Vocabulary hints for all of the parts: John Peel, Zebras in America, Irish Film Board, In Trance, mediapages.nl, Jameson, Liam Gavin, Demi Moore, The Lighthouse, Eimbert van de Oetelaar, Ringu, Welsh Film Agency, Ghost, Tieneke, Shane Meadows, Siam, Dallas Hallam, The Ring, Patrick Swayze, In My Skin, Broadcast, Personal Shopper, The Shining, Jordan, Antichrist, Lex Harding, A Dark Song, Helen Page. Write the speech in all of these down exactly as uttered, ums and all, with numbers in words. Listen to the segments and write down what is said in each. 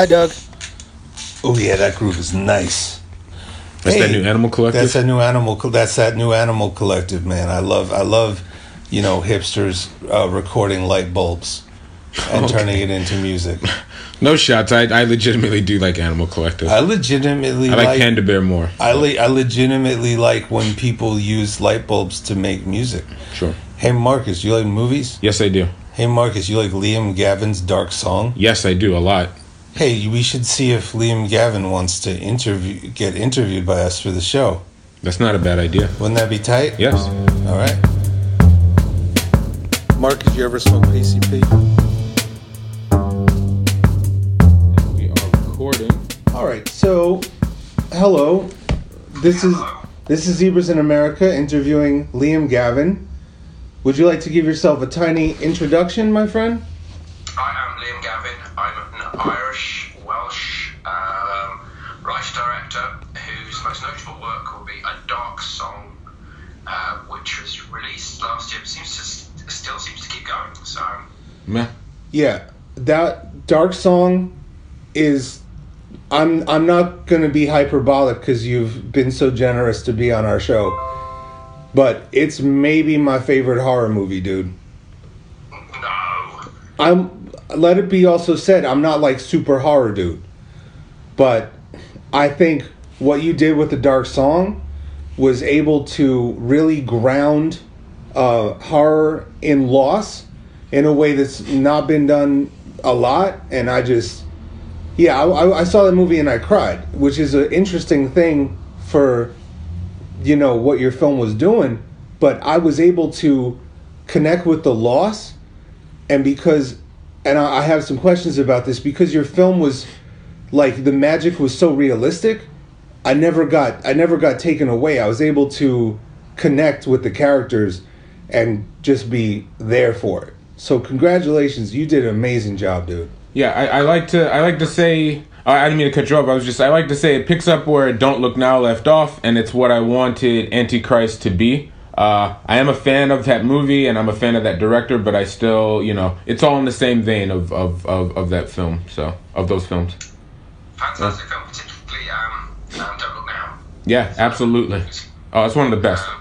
Hi, Doug. Oh, yeah, that groove is nice. That's hey, that new Animal Collective? That's that new Animal That's that new Animal Collective, man. I love, I love, you know, hipsters uh, recording light bulbs and okay. turning it into music. No shots. I, I legitimately do like Animal Collective. I legitimately I like... I like Panda Bear more. I, le- I legitimately like when people use light bulbs to make music. Sure. Hey, Marcus, you like movies? Yes, I do. Hey, Marcus, you like Liam Gavin's Dark Song? Yes, I do, a lot. Hey, we should see if Liam Gavin wants to interview, get interviewed by us for the show. That's not a bad idea. Wouldn't that be tight? Yes. All right. Mark, did you ever smoke P C P? And we are recording. All right. So, hello. This is this is Zebras in America interviewing Liam Gavin. Would you like to give yourself a tiny introduction, my friend? I am Liam Gavin. I'm an Irish, Welsh um, writer director whose most notable work will be A Dark Song, uh, which was released last year, but seems to, still seems to keep going. So, Meh. yeah, that Dark Song is. I'm I'm not going to be hyperbolic because you've been so generous to be on our show, but it's maybe my favorite horror movie, dude. No. I'm. Let it be also said, I'm not like super horror dude, but I think what you did with The Dark Song was able to really ground uh, horror in loss in a way that's not been done a lot. And I just, yeah, I, I saw that movie and I cried, which is an interesting thing for, you know, what your film was doing. But I was able to connect with the loss, and because... and I have some questions about this, because your film was, like, the magic was so realistic, I never got I never got taken away. I was able to connect with the characters and just be there for it. So congratulations, you did an amazing job, dude. Yeah, I, I like to I like to say I didn't mean to cut you off. I was just I like to say it picks up where Don't Look Now left off, and it's what I wanted Antichrist to be. Uh, I am a fan of that movie, and I'm a fan of that director, but I still, you know, it's all in the same vein of of, of, of that film, so, of those films. Fantastic yeah. film, particularly um, um, Don't Look Now. Yeah, absolutely. Oh, it's one of the best. Um,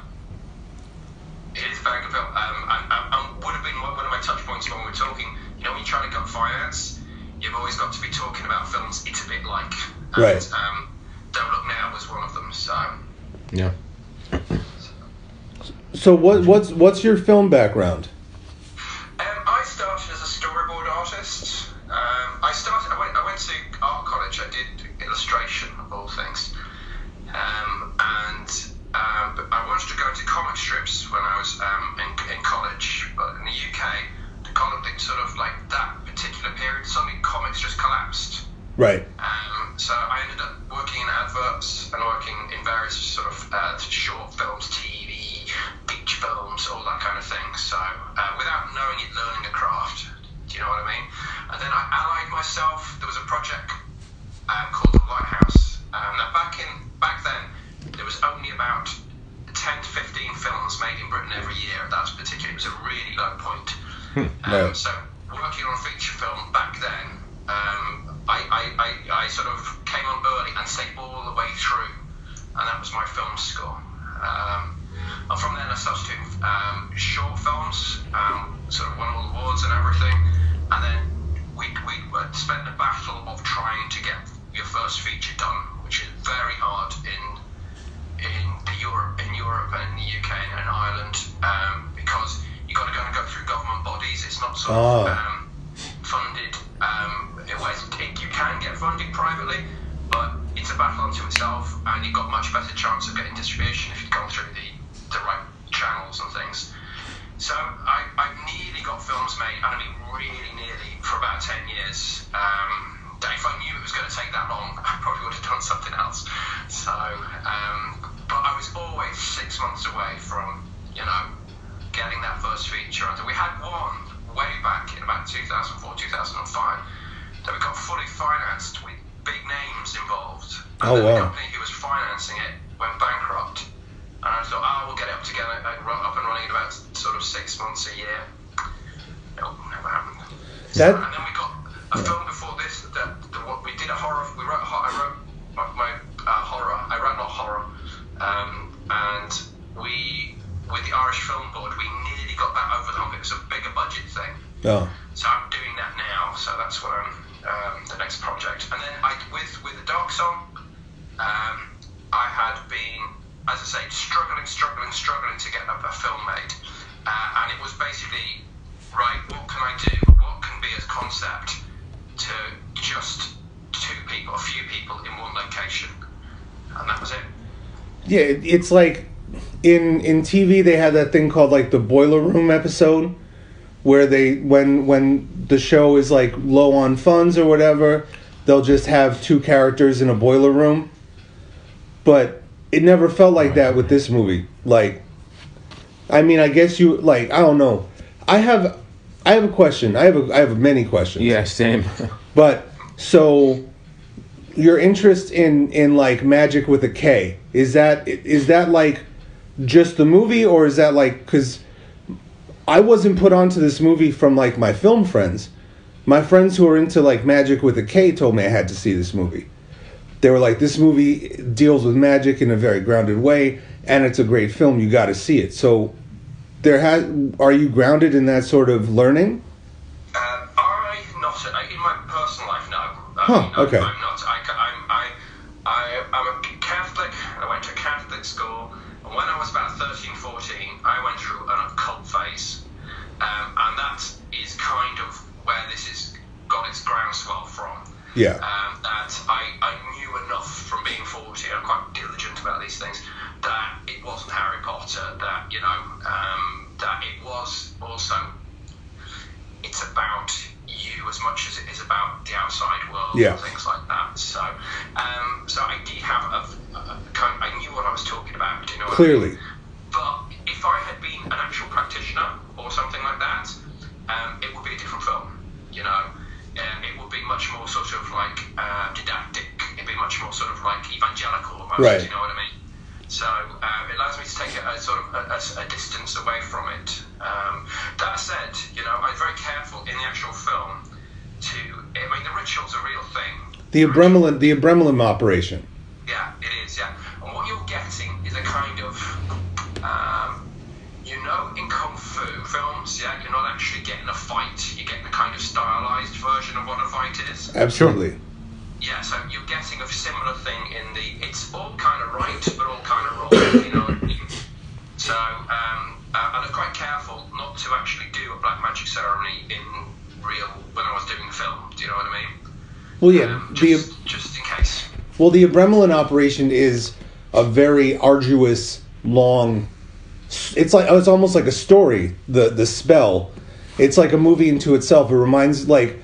it is a very good film. Um, and, and, and would have been one of my touch points when we were talking, you know, when you're trying to gut finance, you've always got to be talking about films it's a bit like. And, right. Um, Don't Look Now was one of them, so. Yeah. So what what's what's your film background? Um, I started as a storyboard artist. Um, I started. I went. I went to art college. I did illustration of all things, um, and um, I wanted to go into comic strips when I was um, in, in college. But in the U K, the comic sort of like that particular period, suddenly comics just collapsed. Right. Um, so I ended up working in adverts and working in various sort of uh, short films, T V. Beach films, all that kind of thing. So, uh, without knowing it, learning the craft. Do you know what I mean? And then I allied myself. There was a project um, called The Lighthouse. Um, now, back in back then, there was only about ten to fifteen films made in Britain every year. That's particularly, it was a really low point. um, no. So, working on feature film back then, um, I, I, I, I sort of came on early and stayed all the way through, and that was my film score. Um, And from then I started doing um, short films, um, sort of won all the awards and everything, and then we we spent the battle of trying to get your first feature done, which is very hard in in the Europe, in Europe and in the U K and in Ireland, um, because you got to go and go through government bodies. It's not sort of oh. um, funded. Um, it, it, you can get funding privately, but it's a battle unto itself, and you've got much better chance of getting distribution if you go through the the right channels and things. So I, I nearly got films made, and I mean really nearly, for about ten years. Um, if I knew it was going to take that long, I probably would have done something else. So, um, but I was always six months away from, you know, getting that first feature. And we had one way back in about two thousand four, two thousand five, that we got fully financed with big names involved. And oh, then wow. the company who was financing it went bankrupt. And I thought, oh, we'll get it up together, like, up and running in about sort of six months a year. Nope, never happened. That... So, and then we got a film before this that, that what we I wrote my uh, horror. I wrote not horror, um, and we with the Irish Film Board we nearly got that over the hump. It was a bigger budget thing. Yeah. So I'm doing that now. So that's what I'm um, the next project. And then I with with the Dark Song, um, I had been, as I say, struggling, struggling, struggling to get a, a film made, uh, and it was basically right. What can I do? What can be a concept to just two people, a few people in one location, and that was it. Yeah, it's like in in T V they had that thing called like the Boiler Room episode, where they when when the show is like low on funds or whatever, they'll just have two characters in a boiler room. But it never felt like that with this movie. Like, I mean, I guess you like I don't know. I have I have a question. I have a, I have many questions. Yeah, same. But so, your interest in, in like magic with a K, is that is that like just the movie, or is that like, because I wasn't put onto this movie from like my film friends. My friends who are into like magic with a K told me I had to see this movie. They were like, this movie deals with magic in a very grounded way, and it's a great film. You got to see it. So, there has are you grounded in that sort of learning? Uh, I not in my personal life. Huh, I mean, okay. I'm not. I, I'm, I, I, I'm a Catholic. I went to a Catholic school. And when I was about thirteen, fourteen, I went through an occult phase. Um, and that is kind of where this has got its groundswell from. Yeah. Um, that I, I knew enough from being fourteen. I'm quite diligent about these things. That it wasn't Harry Potter. That, you know, um, that it was also... It's about... you as much as it is about the outside world, yeah, and things like that. So, um, so I did have a, a kind of, I knew what I was talking about, you know. Clearly. I mean? But if I had been an actual practitioner or something like that, um, it would be a different film, you know. Um, it would be much more sort of like uh, didactic. It'd be much more sort of like evangelical, almost, right? You know what I mean? So um, it allows me to take a, a sort of a, a, a distance away from it. Um, that said, you know, I'm very careful in the actual film to, I mean, the ritual's a real thing. The Abramelin, the Abramelin operation. Yeah, it is, yeah. And what you're getting is a kind of, um, you know, in Kung Fu films, yeah, you're not actually getting a fight. You're getting a kind of stylized version of what a fight is. Absolutely. Yeah, so you're getting a similar thing in the, it's all kind of right, but all kind of wrong, you know what I mean? So, um, uh, and I'm quite careful not to actually do a black magic ceremony in real, when I was doing the film, do you know what I mean? Well, yeah. Um, just, the, just in case. Well, the Abramelin operation is a very arduous, long, it's like, it's almost like a story, the, the spell. It's like a movie into itself. It reminds, like,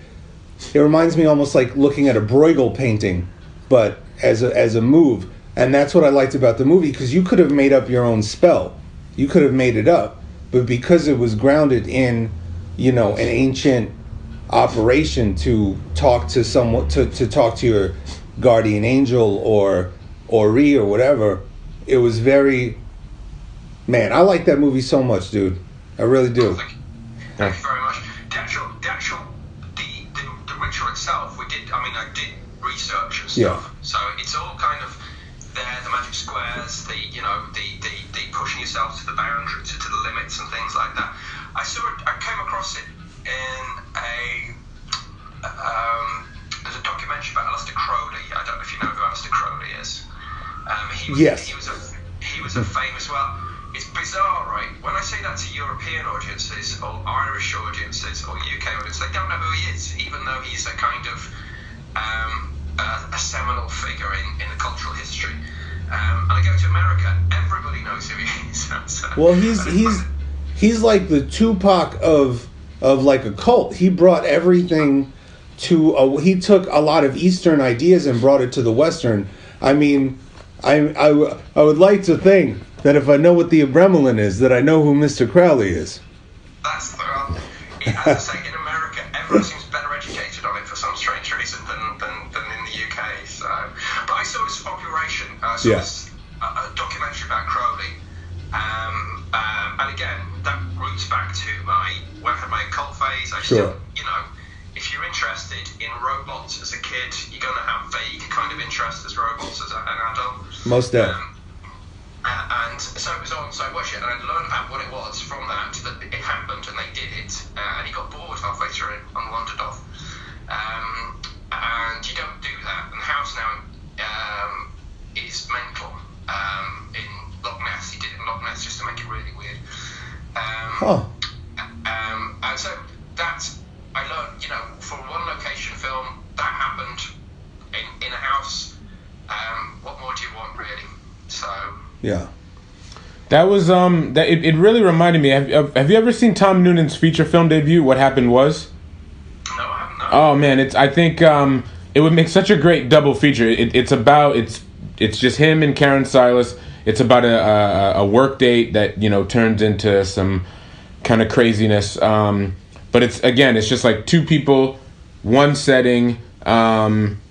It reminds me almost like looking at a Bruegel painting, but as a, as a move. And that's what I liked about the movie, because you could have made up your own spell. You could have made it up. But because it was grounded in, you know, an ancient operation to talk to someone, to, to talk to your guardian angel or Ori or whatever, it was very... Man, I like that movie so much, dude. I really do. Thank you, Thank you very much. The actual, the actual ritual itself, we did, I mean, I did research and stuff, yeah. So it's all kind of there, the magic squares, the, you know, the, the, the pushing yourself to the boundary, to, to the limits and things like that. I saw it, I came across it in a, um, there's a documentary about Aleister Crowley. I don't know if you know who Aleister Crowley is. Um, he was, yes. He was a, he was a famous, well, it's bizarre, right? When I say that to European audiences, or Irish audiences, or U K audiences, they don't know who he is, even though he's a kind of um, a, a seminal figure in, in the cultural history. Um, and I go to America, everybody knows who he is. So, well, he's he's he's like the Tupac of of like a cult. He brought everything to a, he took a lot of Eastern ideas and brought it to the Western. I mean, I I I would like to think that if I know what the Abramelin is, that I know who Mister Crowley is. That's the... Well, as I say, in America, everyone seems better educated on it for some strange reason than than, than in the U K, so... But I saw this operation, I saw yeah. this a, a documentary about Crowley, um, um, and again, that roots back to my... When I had my occult phase, I sure. still, you know, if you're interested... interested in robots as a kid. You're going to have vague kind of interest as robots as a, an adult. Most definitely. Um, Uh, and so it was on, so I watched it and I learned about what it was from that, that it happened and they did it, uh, and he got bored halfway through it and wandered off. Um, and you don't do that. And the house now um, is mental. Um, in Loch Ness, he did it in Loch Ness just to make it really weird. Um, huh. um, and so that, I learned, you know, for one location film, that happened in, in a house. Um, what more do you want, really? So... Yeah, that was um that it, it really reminded me. Have Have you ever seen Tom Noonan's feature film debut? What Happened Was. No, I haven't. Oh man, it's I think um it would make such a great double feature. It, it's about it's it's just him and Karen Silas. It's about a a, a work date that you know turns into some kind of craziness. Um, but it's again, it's just like two people, one setting. Um.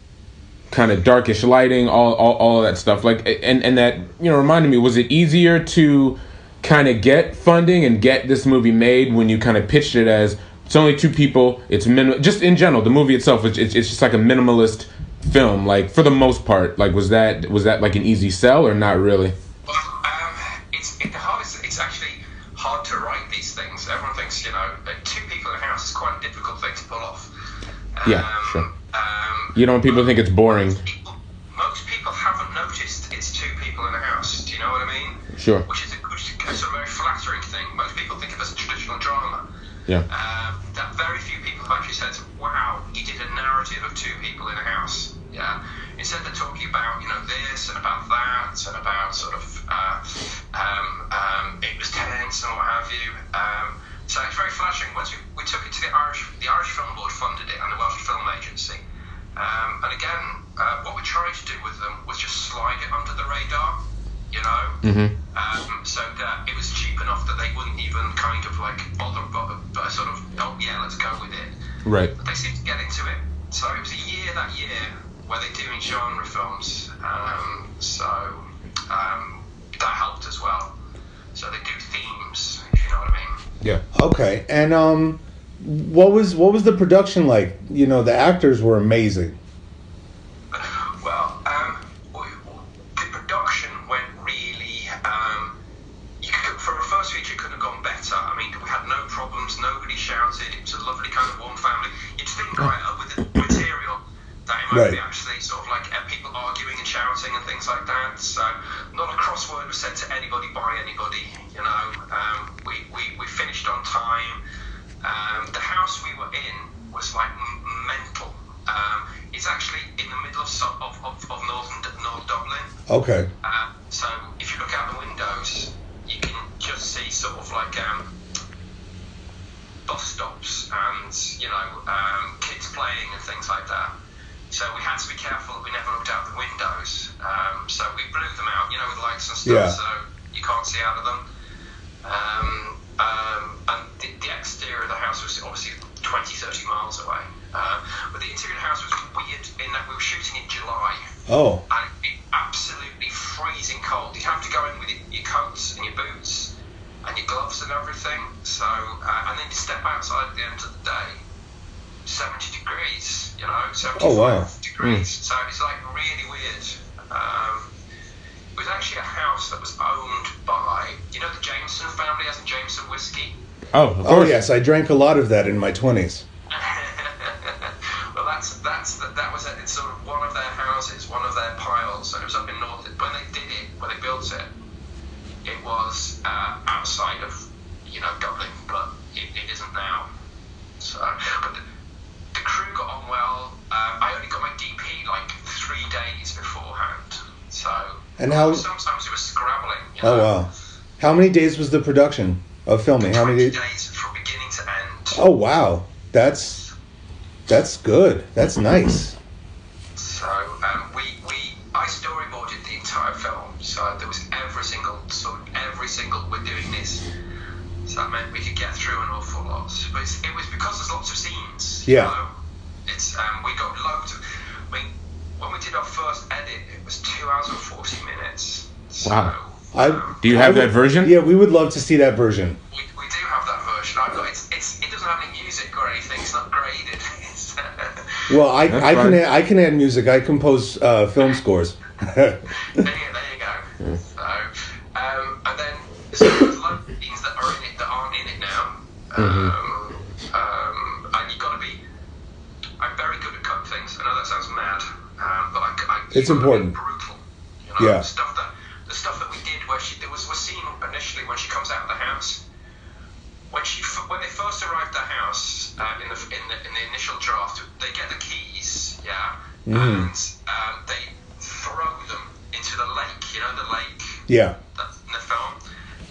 Kind of darkish lighting, all, all all of that stuff. Like, and, and that, you know, reminded me, was it easier to kind of get funding and get this movie made when you kind of pitched it as it's only two people, it's minimal, just in general, the movie itself, it's, it's just like a minimalist film, like, for the most part. Like, was that, was that like an easy sell or not really? Well, um, it's, it, the hardest, it's actually hard to write these things. Everyone thinks, you know, two people in a house is quite a difficult thing to pull off. Um, yeah, sure. Um, you know, when people think it's boring. Most people, most people haven't noticed it's two people in a house. Do you know what I mean? Sure. Which is a, which is a very flattering thing. Most people think of it as a traditional drama. Yeah. Uh, that very few people have actually said, wow, you did a narrative of two people in a house. Yeah. Instead of talking about, you know, this and about that and about sort of, uh, um, um, it was tense and what have you. Um, So it's very flashing. Once we, we took it to the Irish, the Irish Film Board funded it, and the Welsh Film Agency. Um, and again, uh, what we tried to do with them was just slide it under the radar, you know. Mm-hmm. Um, so that it was cheap enough that they wouldn't even kind of like bother, bother but sort of, oh yeah, let's go with it. Right. But they seemed to get into it. So it was a year that year where they were doing genre films. Um, so um, that helped as well. So they do themes, if you know what I mean. Yeah. Okay. And um, what was what was the production like? You know, the actors were amazing. Well, um, the production went really. Um, you could, for a first feature, it couldn't have gone better. I mean, we had no problems. Nobody shouted. It was a lovely kind of warm family. You'd think, right, with the material, that it might right. be actually sort of like people arguing and shouting and things like that. So not a crossword was said to anybody by anybody. You know. Um, We, we, we finished on time. Um, the house we were in was like m- mental. Um, it's actually in the middle of of, of, of northern North Dublin. Okay. Uh, so if you look out the windows, you can just see sort of like um, bus stops and you know um, kids playing and things like that. So we had to be careful that we never looked out the windows. Um, so we blew them out, you know, with lights and stuff, yeah. So you can't see out of them. Um, um, and the, the exterior of the house was obviously twenty, thirty miles away. Uh, but the interior of the house was weird in that we were shooting in July. Oh. And it, it absolutely freezing cold. You'd have to go in with your, your coats and your boots and your gloves and everything. So, uh, and then you step outside at the end of the day, seventy degrees, you know, seventy-five oh, wow. degrees. Mm. So it's like really weird. Um, It was actually a house that was owned by, you know, the Jameson family has a Jameson whiskey. Oh, of course. Oh yes, I drank a lot of that in my twenties. Well, that's that's that, that was it's sort of one of their houses, one of their piles, and it was up in North. When they did it, when they built it, it was uh, outside of, you know, Dublin, but it, it isn't now. So, but the, the crew got on well. Uh, I only got my D P like three days beforehand, so. And how? Sometimes it was scrabbling. You know? Oh wow! How many days was the production of filming? How many days? days from beginning to end. Oh wow! That's that's good. That's nice. So um, we we I storyboarded the entire film. So there was every single sort of every single we're doing this. So that meant we could get through an awful lot. But it's, it was because there's lots of scenes. Yeah. You know? It's um we got loads of. I mean, when we did our first edit, it was two hours and forty minutes. So, wow! I, do you have would, that version? Yeah, we would love to see that version. We, we do have that version. I've got, it's, it's, it doesn't have any music or anything. It's not graded. It's, Well, I, I can add, I can add music. I compose uh, film scores. there, you, there you go. Yeah. So, um, and then so there's a lot of things that are in it that aren't in it now. Um, mm-hmm. um, and you got to be. I'm very good at cutting things. I know that sounds mad, um, but I, I it's important. Brutal. You know, yeah. The stuff that the stuff that we did where she there was was seen initially when she comes out of the house. When she when they first arrived at the house uh, in, the, in the in the initial draft, they get the keys, yeah, mm. and um, they throw them into the lake, you know, the lake, yeah, that's in the film,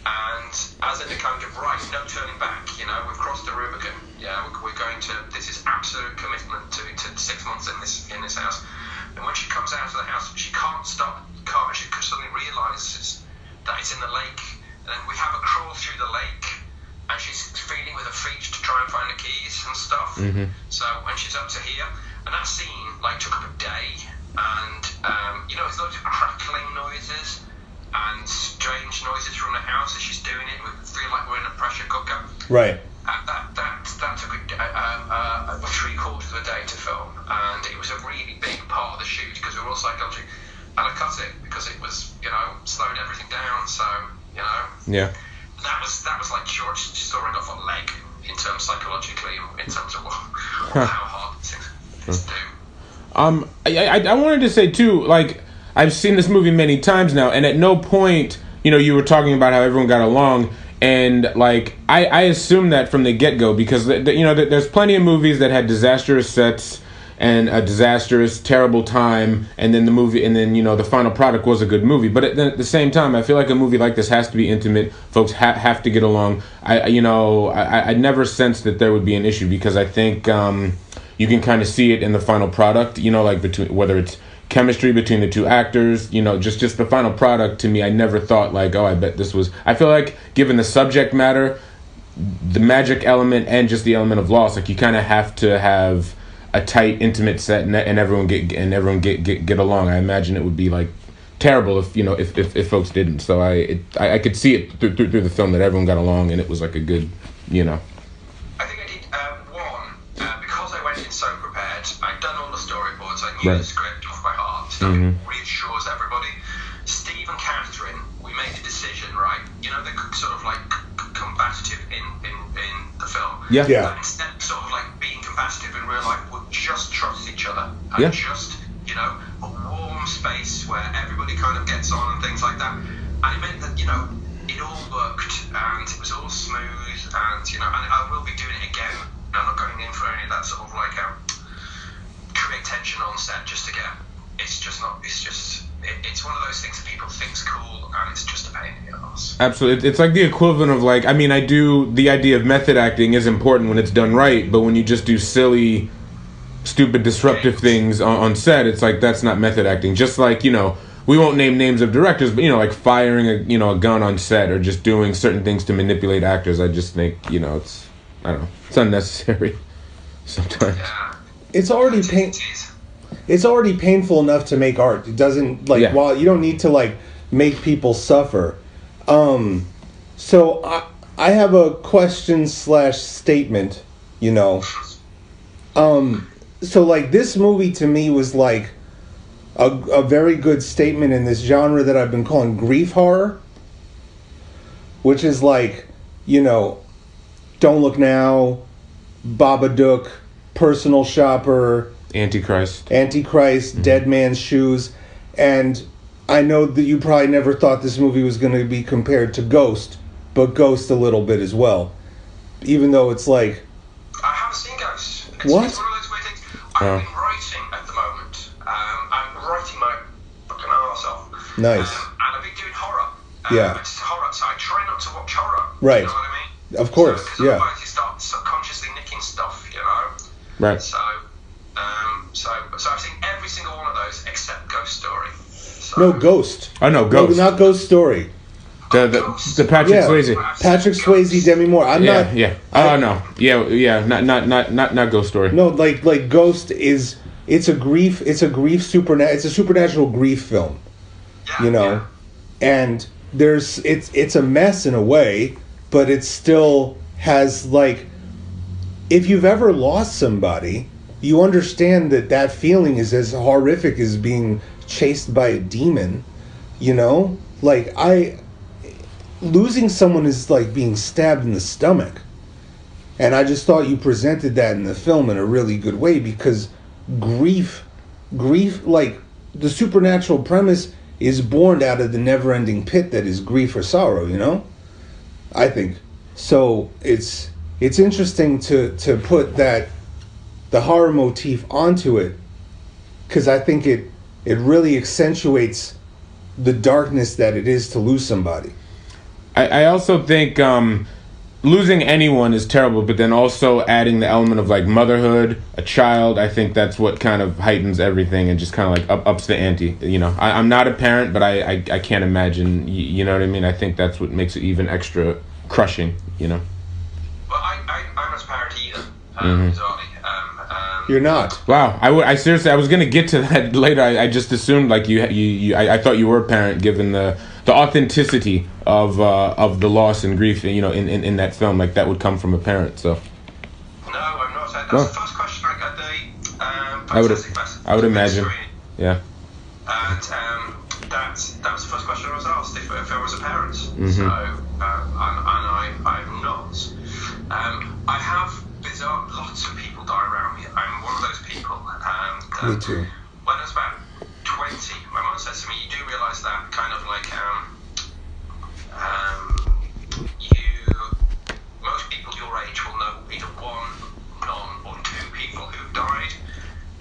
and as in a kind of right, no turning back, you know, we've crossed the Rubicon, yeah, we're, we're going to this is absolute commitment to, to six months in this in this house, and when she comes out of the house, she can't stop, can't she suddenly realizes that it's in the lake, and then we have a crawl through the lake. And she's feeling with her feet to try and find the keys and stuff. Mm-hmm. So when she's up to here, and that scene like took up a day, and um, you know, it's loads of crackling noises and strange noises from the house as she's doing it. We feel like we're in a pressure cooker. Right. And that that that took a, a, a, a three quarters of a day to film, and it was a really big part of the shoot because we were all psychological. And I cut it because it was, you know, slowed everything down. So you know. Yeah. That was that was like George storing off a leg in terms psychologically, in terms of what, huh. how hard it's to do. Um, I, I I wanted to say too, like I've seen this movie many times now, and at no point, you know, you were talking about how everyone got along, and like I I assumed that from the get go because the, the, you know the, there's plenty of movies that had disastrous sets and a disastrous, terrible time, and then the movie, and then, you know, the final product was a good movie. But at the, at the same time, I feel like a movie like this has to be intimate. Folks ha- have to get along. I, you know, I, I never sensed that there would be an issue because I think um, you can kind of see it in the final product, you know, like between, whether it's chemistry between the two actors, you know, just, just the final product to me, I never thought like, oh, I bet this was, I feel like given the subject matter, the magic element and just the element of loss, like you kind of have to have a tight, intimate set, and, and everyone get and everyone get, get get along. I imagine it would be like terrible if you know if if, if folks didn't. So I, it, I I could see it through, through through the film that everyone got along, and it was like a good, you know. I think I did um, one uh, because I went in so prepared. I'd done all the storyboards. I knew right. the script off by heart. So mm-hmm. it reassures everybody. Steve and Catherine, we made a decision, right? You know, they're sort of like combative in in, in the film. Yeah. yeah. But instead, sort of like being combative in real life. Just trust each other and yeah. just, you know, a warm space where everybody kind of gets on and things like that. And it meant that, you know, it all worked and it was all smooth and, you know, and I will be doing it again. I'm not going in for any of that sort of like um, create tension on set just to get, it's just not, it's just, it, it's one of those things that people think's cool and it's just a pain in the ass. Absolutely. It's like the equivalent of like, I mean, I do, the idea of method acting is important when it's done right, but when you just do silly... stupid disruptive things on, on set, it's like that's not method acting. Just like, you know, we won't name names of directors, but you know, like firing a you know a gun on set or just doing certain things to manipulate actors. I just think, you know, it's I don't know, it's unnecessary sometimes. It's already pain. It's already painful enough to make art. It doesn't like yeah. while you don't need to like make people suffer. Um, so I I have a question slash statement. You know, um. So, like, this movie to me was, like, a, a very good statement in this genre that I've been calling grief horror. Which is, like, you know, Don't Look Now, Babadook, Personal Shopper. Antichrist. Antichrist, mm-hmm. Dead Man's Shoes. And I know that you probably never thought this movie was going to be compared to Ghost, but Ghost a little bit as well. Even though it's, like... I haven't seen Ghost. It's what? It's I'm in writing at the moment. Um, I'm writing my fucking arse off. Nice. Um, and I've been doing horror. Um, yeah. It's horror, so I try not to watch horror. Right. You know what I mean? Of course. So, yeah. Otherwise, you start subconsciously nicking stuff, you know. Right. So, um, so, so I've seen every single one of those except Ghost Story. So. No, Ghost. I oh, know Ghost. No, not Ghost Story. The the, the Patrick yeah. Swayze. Patrick Swayze, Demi Moore. I'm yeah, not. Yeah. Oh I, no. Yeah, yeah. Not not not not not Ghost Story. No, like like Ghost is it's a grief it's a grief supernatural it's a supernatural grief film, yeah, you know, yeah. and there's it's it's a mess in a way, but it still has like, if you've ever lost somebody, you understand that that feeling is as horrific as being chased by a demon, you know? Like, I... losing someone is like being stabbed in the stomach. And I just thought you presented that in the film in a really good way, because grief, grief, like, the supernatural premise is born out of the never-ending pit that is grief or sorrow, you know? I think. So it's it's interesting to, to put that, the horror motif onto it, because I think it, it really accentuates the darkness that it is to lose somebody. I, I also think um, losing anyone is terrible, but then also adding the element of like motherhood, a child, I think that's what kind of heightens everything and just kind of like up, ups the ante. You know, I, I'm not a parent, but I, I, I can't imagine, you, you know what I mean? I think that's what makes it even extra crushing, you know? Well, I, I, I'm not a parent either, um, mm-hmm. so um, um, You're not. Wow, I, w- I seriously, I was going to get to that later. I, I just assumed like you, you, you I, I thought you were a parent given the... the authenticity of uh, of the loss and grief, you know, in, in, in that film, like that would come from a parent. So. No, I'm not. That's no. the first question I got. The um, I would, I would imagine. History. Yeah. And um, that that was the first question I was asked if, if I was a parent. Mm-hmm. So, uh, and, and I I'm not. Um, I have bizarre lots of people die around me. I'm one of those people. Um, me too. When I was about twenty, my mum said to me, "You do realise that kind of like." Um, Um, you, most people your age will know either one, none, or two people who've died.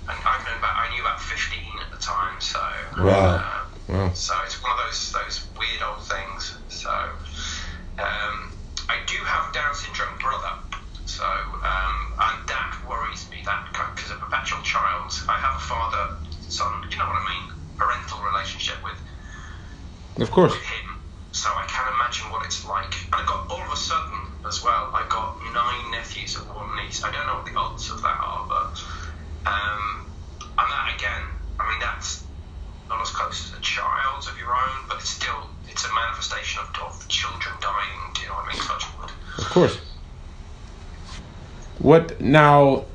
And I've known about, I knew about fifteen at the time, so. Wow. Uh, wow. So it's one of those, those weird old things. So, um, I do have Down syndrome brother, so, um, and that worries me, that, because I'm a perpetual child. I have a father, son, you know what I mean? Parental relationship with. Of course. With him. So I can imagine what it's like. And I got, all of a sudden, as well, I got nine nephews and one niece. I don't know what the odds of that are, but... Um, and that, again, I mean, that's not as close as a child of your own, but it's still, it's a manifestation of, of children dying, do you know what I mean? Such wood. Of course. What, now,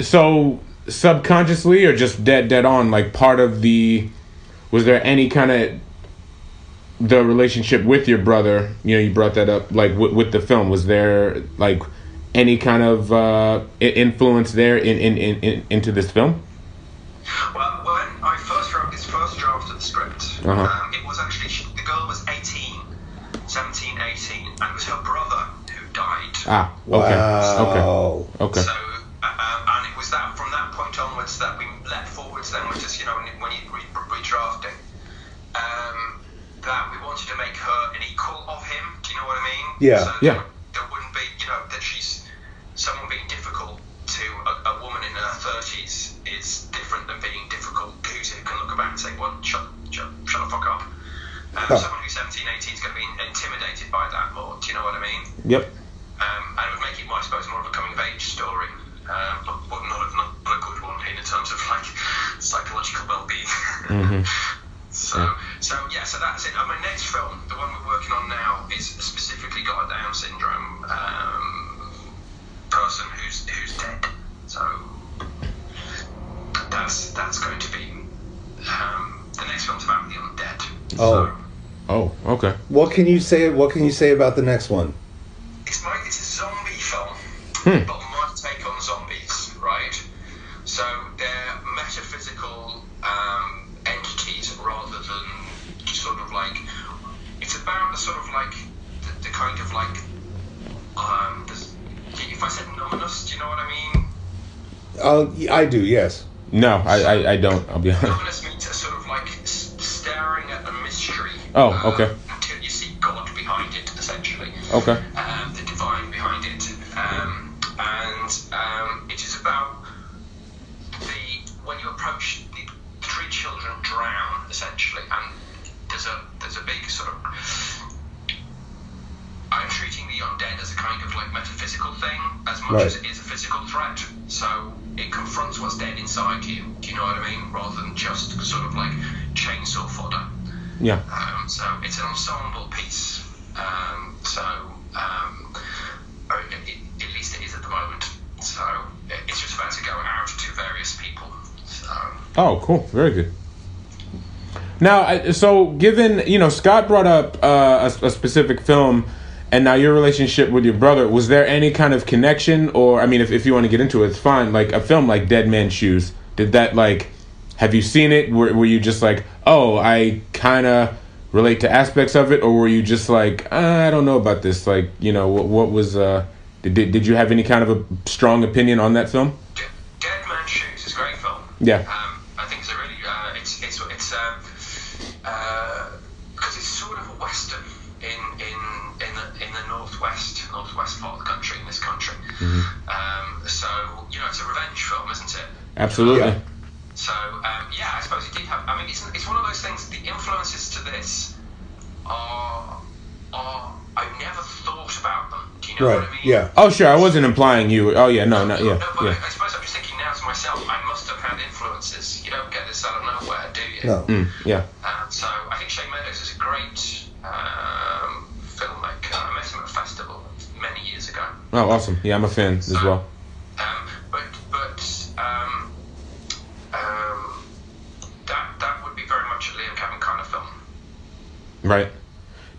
so, subconsciously, or just dead, dead on, like, part of the... Was there any kind of... the relationship with your brother, you know, you brought that up, like, w- with the film, was there, like, any kind of uh, influence there in, in, in, in into this film? Well, when I first wrote this first draft of the script, uh-huh. um, it was actually, she, the girl was eighteen, seventeen, eighteen, and it was her brother who died. Ah, okay, wow. okay, okay. So, um, and it was that, from that point onwards that we leapt forwards then, which is, you know, when you re- redrafting, um, that we wanted to make her an equal of him, do you know what I mean? Yeah, so yeah. There wouldn't be, you know, that she's someone being difficult to a, a woman in her thirties is different than being difficult, who's who can look about and say, well, shut, shut, shut the fuck up. Um, oh. Someone who's seventeen, eighteen is going to be intimidated by that more, do you know what I mean? Yep. Um, and it would make it, I suppose, more of a coming-of-age story, um, but, but not, a, not a good one in terms of, like, psychological well-being. Mm-hmm. So, yeah. so yeah, so that's it. And my next film, the one we're working on now, is specifically got a Down syndrome um, person who's who's dead. So that's that's going to be um, the next film's about the undead. Oh, so, oh, okay. What can you say? What can you say about the next one? It's my it's a zombie film, hmm. but my take on zombies, right? So they're metaphysical. Um, entities rather than sort of like it's about the sort of like the, the kind of like um the, if I said nominous, do you know what I mean? Uh, I do, yes. No, I, I, I don't, I'll be honest. Nominous means sort of like staring at the mystery. Oh, um, okay. Until you see God behind it, essentially. Okay. Um, the divine behind it. Um, and um, it is about the when you approach the three children drown essentially, and there's a there's a big sort of I'm treating the undead as a kind of like metaphysical thing as much right. as it is a physical threat. So it confronts what's dead inside you. Do you know what I mean? Rather than just sort of like chainsaw fodder. Yeah. Um, so it's an ensemble piece. Um, so um, or it, at least it is at the moment. So it's just about to go out to very Oh, cool. Very good. Now, so given, you know, Scott brought up uh, a, a specific film and now your relationship with your brother, was there any kind of connection or, I mean, if, if you want to get into it, it's fine. Like a film like Dead Man's Shoes, did that like, have you seen it? Were, were you just like, oh, I kind of relate to aspects of it? Or were you just like, I don't know about this? Like, you know, what, what was, uh, did, did you have any kind of a strong opinion on that film? D- Dead Man's Shoes is a great film. Yeah. Um, Mm-hmm. Um, so, you know, it's a revenge film, isn't it? Absolutely. Yeah. So, um, yeah, I suppose it did have... I mean, it's, it's one of those things, the influences to this are... are I never thought about them. Do you know right. what I mean? Yeah. Oh, sure, I wasn't implying you... Oh, yeah, no, no, yeah. No, but yeah. I suppose I'm just thinking now to myself, I must have had influences. You don't get this out of nowhere, do you? No. Mm, yeah. Um, so, I think Shane Meadows is a great um, filmmaker. I met him at a festival many years ago. Oh, awesome. Yeah, I'm a fan so, as well. Um, but but um, um, that that would be very much a Liam Gavin kind of film. Right.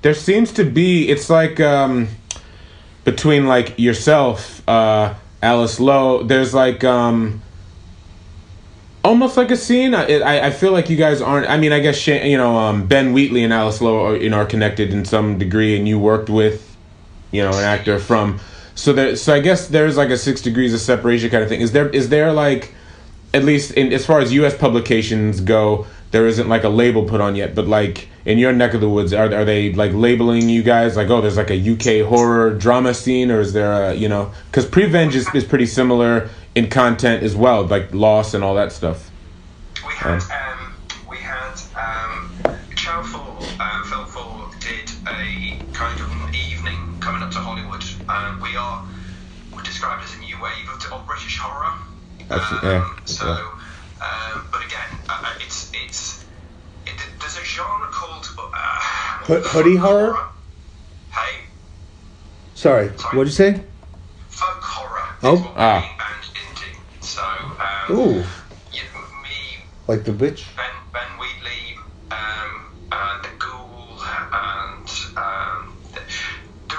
There seems to be, it's like um, between like yourself, uh, Alice Lowe, there's like um, almost like a scene. I, I I feel like you guys aren't, I mean, I guess, you know, um, Ben Wheatley and Alice Lowe are, you know, are connected in some degree and you worked with, you know, an actor from, so there, so I guess there's like a six degrees of separation kind of thing. Is there, is there like, at least in, as far as U S publications go, there isn't like a label put on yet, but like in your neck of the woods, are are they like labeling you guys like, oh, there's like a U K horror drama scene, or is there a, you know, because Prevenge is, is pretty similar in content as well, like Loss and all that stuff. We had, um, um we had, um, Channel four, um, Film four did a kind of coming up to Hollywood, um, we are we're described as a new wave of, of British horror. Um, so, um, but again, uh, it's it's it, there's a genre called uh, H- hoodie horror? horror. Hey, sorry, sorry. What did you say? Folk horror. Oh, is what ah. Being banned into. So, um, ooh, you know, me, like the witch. Ben, Ben Wheatley, um, uh, the ghoul, and um.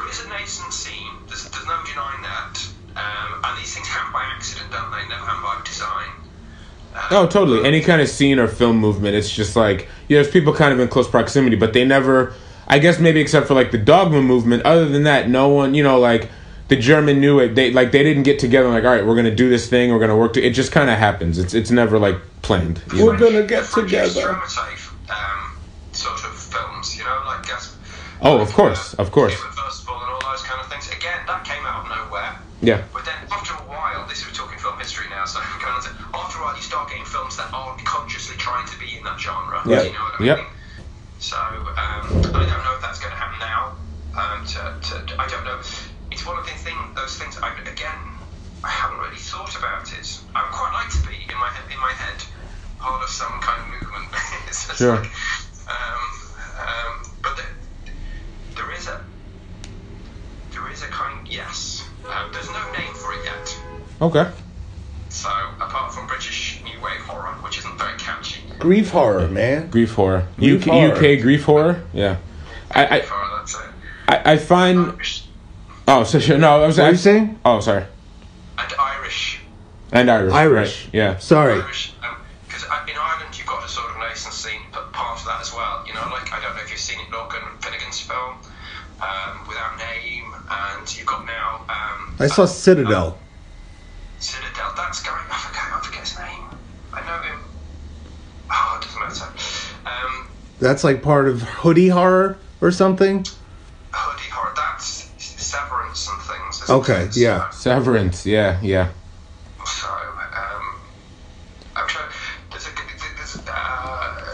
It's a nascent scene. There's, there's no denying that. Um, and these things happen by accident, don't they? Never happen by design. Um, oh, totally. Any kind of scene or film movement, it's just like, yeah, there's people kind of in close proximity, but they never, I guess maybe except for like the Dogma movement, other than that, no one, you know, like the German New Wave, they, like, they didn't get together and like, all right, we're going to do this thing, we're going to work to, it just kind of happens. It's it's never like planned. We're going to get together. Um, sort of films, you know, like Gasp. Oh, of course, of course. Yeah. But then after a while, this is we're talking film history now, so I'm going on to, after a while you start getting films that aren't consciously trying to be in that genre. Yep. You know what I mean? Yep. So um, I don't know if that's going to happen now. Um, to, to I don't know. It's one of the thing, those things. I again, I haven't really thought about it. I would quite like to be in my in my head part of some kind of movement. It's just sure. Like, um, um, but the, there is a there is a kind yes. Uh, there's no name for it yet. Okay. So, apart from British New Wave horror, which isn't very catchy. Grief horror, man. Grief horror. Grief U K, horror. U K grief horror? Yeah. I, I, grief horror, that's it. I, I find... Irish. Oh, so sure. No, I was... What I, are you saying? Oh, sorry. And Irish. And Irish. Irish. Right. Yeah. Sorry. Irish. Because um, in Ireland, you've got a sort of nascent scene, but part of that as well. You know, like, I don't know if you've seen it, Logan Finnegan's film, um, Without Name, and you've got now... Um, I saw um, Citadel. Um, Citadel, that's going... I forget, I forget his name. I know him. Oh, it doesn't matter. Um, that's like part of hoodie horror or something? Hoodie horror, that's Severance and things. Okay, it? yeah. So, Severance, yeah, yeah. So, um... I'm trying... There's a... There's a uh,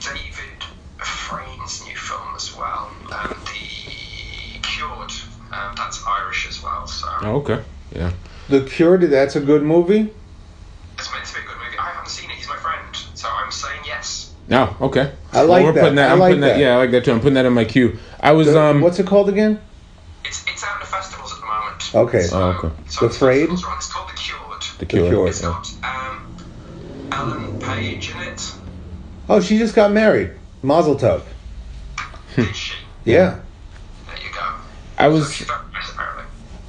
David Frayn's new film as well. Um, the Cured... Um, that's Irish as well, so... Oh, okay, yeah. The Cured, that's a good movie? It's meant to be a good movie. I haven't seen it. He's my friend, so I'm saying yes. No, oh, okay. I like well, we're that. Putting that. I I'm like putting that. that. Yeah, I like that too. I'm putting that in my queue. I was, the, um... What's it called again? It's it's out in the festivals at the moment. Okay. So, oh, okay. So the Frayed? It's called The Cured. The Cured, The Cured, It's yeah. got, um... Helen Page in it. Oh, she just got married. Mazel tov. Did she? Yeah. There you go. I was...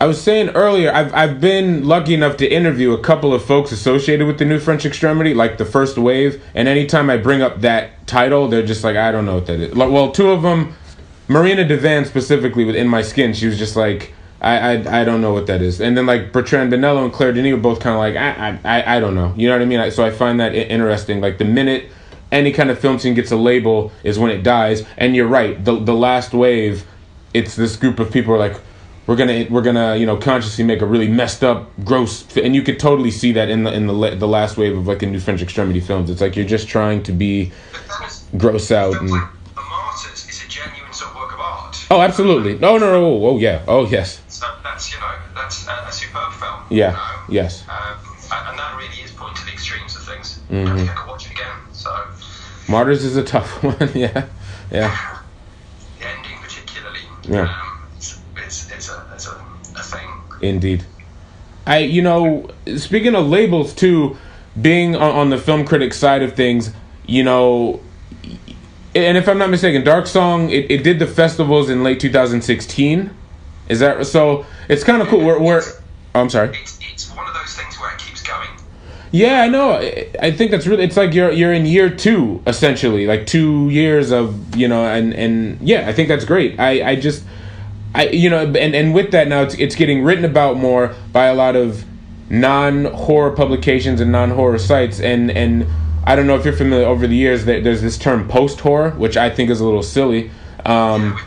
I was saying earlier, I've I've been lucky enough to interview a couple of folks associated with the new French Extremity, like the first wave, and anytime I bring up that title, they're just like, I don't know what that is. Like, well, two of them, Marina Devan specifically with In My Skin, she was just like, I I, I don't know what that is. And then like Bertrand Bonello and Claire Denis were both kind of like, I, I I don't know. You know what I mean? I, so I find that interesting. Like the minute any kind of film scene gets a label is when it dies. And you're right, the the last wave, it's this group of people who are like, We're gonna we're gonna you know consciously make a really messed up, gross, and you could totally see that in the in the the last wave of like the new French Extremity films. It's like you're just trying to be is, gross out. And, like the Martyrs is a genuine sort of work of art. Oh, absolutely! No, no, no! Oh, oh yeah! Oh, yes. So that's you know that's a, a superb film. Yeah. You know? Yes. Um, and that really is pointing to the extremes of things. Mm-hmm. I don't think I could watch it again. So. Martyrs is a tough one. yeah. Yeah. The ending particularly. Yeah. Um, Indeed. I, you know, speaking of labels, too, being on, on the film critic side of things, you know, and if I'm not mistaken, Dark Song, it, it did the festivals in late two thousand sixteen. Is that so? It's kind of cool. We're, we're oh, I'm sorry. It's, it's one of those things where it keeps going. Yeah, I know. I think that's really, it's like you're you're in year two, essentially, like two years of, you know, and, and yeah, I think that's great. I, I just... I you know and, and with that now it's it's getting written about more by a lot of non-horror publications and non-horror sites, and and I don't know if you're familiar, over the years there, there's this term post-horror, which I think is a little silly. Um,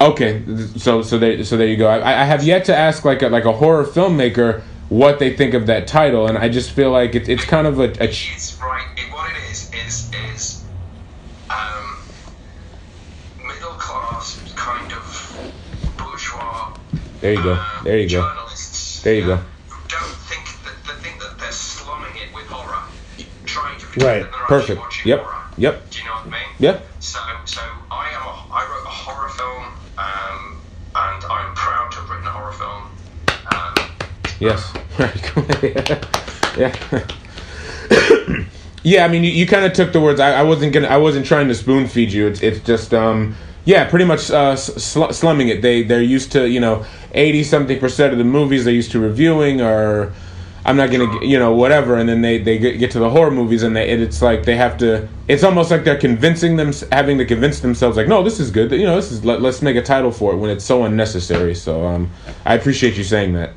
okay, so so there so there you go. I, I have yet to ask like a, like a horror filmmaker what they think of that title, and I just feel like it's it's kind of a, a ch- it's right. It, what it is is is um, middle class kind of. There you go. There you go. There you go. Don't think that the thing that they're slumming it with horror, trying to pretend right. that they're Perfect. Watching yep. horror. Yep. Do you know what I mean? Yeah. So, so I am. A, I wrote a horror film, um, and I'm proud to have written a horror film. Um, yes. Right. yeah. yeah. I mean, you, you kind of took the words. I, I wasn't gonna. I wasn't trying to spoon feed you. It's. It's just. Um, Yeah, pretty much uh, sl- slumming it. They they're used to, you know, eighty something percent of the movies they're used to reviewing, or I'm not gonna g- you know whatever, and then they they get to the horror movies and they it, it's like they have to. It's almost like they're convincing them, having to convince themselves like, no, this is good. You know, this is let, let's make a title for it when it's so unnecessary. So um, I appreciate you saying that.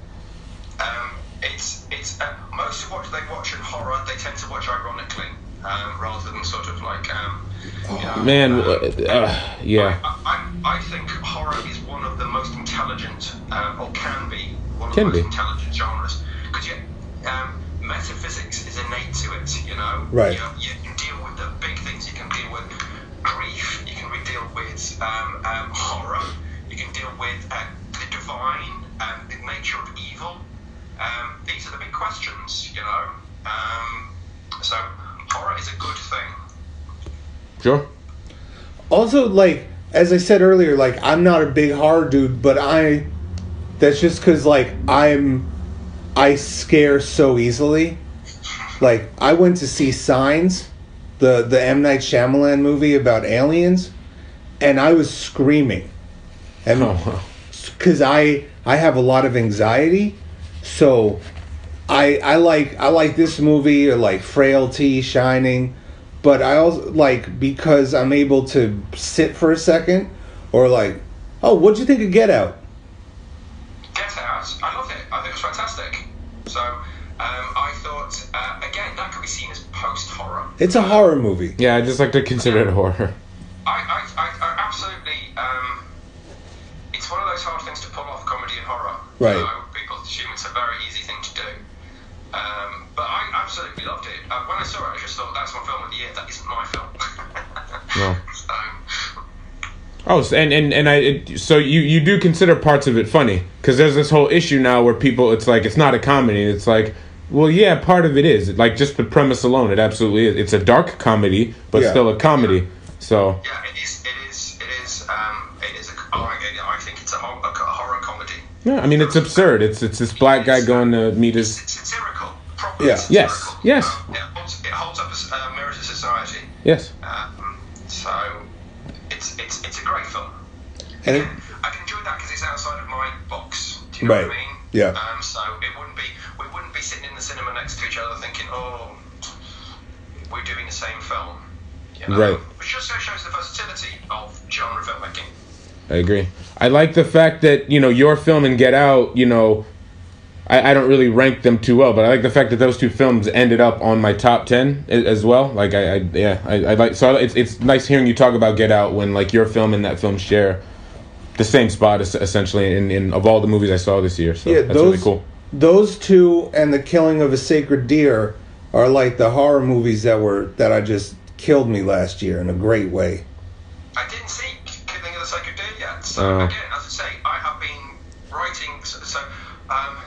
Um, it's it's uh, most of what they watch in horror, they tend to watch ironically um, rather than sort of like. Um, Yeah, Man, um, uh, yeah. I, I, I think horror is one of the most intelligent, uh, or can be one of can the most be. intelligent genres. Because um, metaphysics is innate to it, you know. Right. You, you can deal with the big things. You can deal with grief. You can deal with um, um, horror. You can deal with uh, the divine and the nature of evil. Um, these are the big questions, you know. Um, so horror is a good thing. Sure. Also, like, as I said earlier, like, I'm not a big horror dude, but I... That's just because, like, I'm... I scare so easily. Like, I went to see Signs, the, the M. Night Shyamalan movie about aliens, and I was screaming. And because oh. I, I have a lot of anxiety, so I, I like I like this movie, or, like, Frailty, Shining... But I also, like, because I'm able to sit for a second, or like, oh, what'd you think of Get Out? Get Out? I loved it. I think it was fantastic. So, um, I thought, uh, again, that could be seen as post-horror. It's a horror movie. Yeah, I just like to consider it horror. I, I, I, I absolutely, um, it's one of those hard things to pull off, comedy and horror. Right. So people assume it's a very easy thing to do. Um, but I absolutely loved it. Uh, when I saw it, I just thought, that's my film of the year. That isn't my film. no. So. Oh, so, and, and, and I, it, so you, you do consider parts of it funny. Because there's this whole issue now where people, it's like, it's not a comedy. It's like, well, yeah, part of it is. Like, just the premise alone, it absolutely is. It's a dark comedy, but yeah. still a comedy. Yeah. So. Yeah, it is, it is, it is, um, it is, a, I think it's a, whole, a horror comedy. Yeah, I mean, it's absurd. It's, it's this black guy going to meet his... It's, it's, it's, Yeah. Yes. Yes. Yeah. society. Yes. Um, so it's it's it's a great film. And it, I can enjoy that because it's outside of my box. Do you know right. what I mean? Yeah. Um, so it wouldn't be we wouldn't be sitting in the cinema next to each other thinking, oh, we're doing the same film. You know? Right. Which just shows the versatility of genre filmmaking. I agree. I like the fact that, you know, your film and Get Out, you know, I, I don't really rank them too well, but I like the fact that those two films ended up on my top ten as well. Like, I, I yeah, I, I like, so it's it's nice hearing you talk about Get Out when, like, your film and that film share the same spot, essentially, in, in of all the movies I saw this year. So yeah, that's those, really cool. Those two and The Killing of a Sacred Deer are, like, the horror movies that were, that I just killed me last year in a great way. I didn't see Killing of the Sacred Deer yet, so oh. again, as I say, I have been writing, so, so um,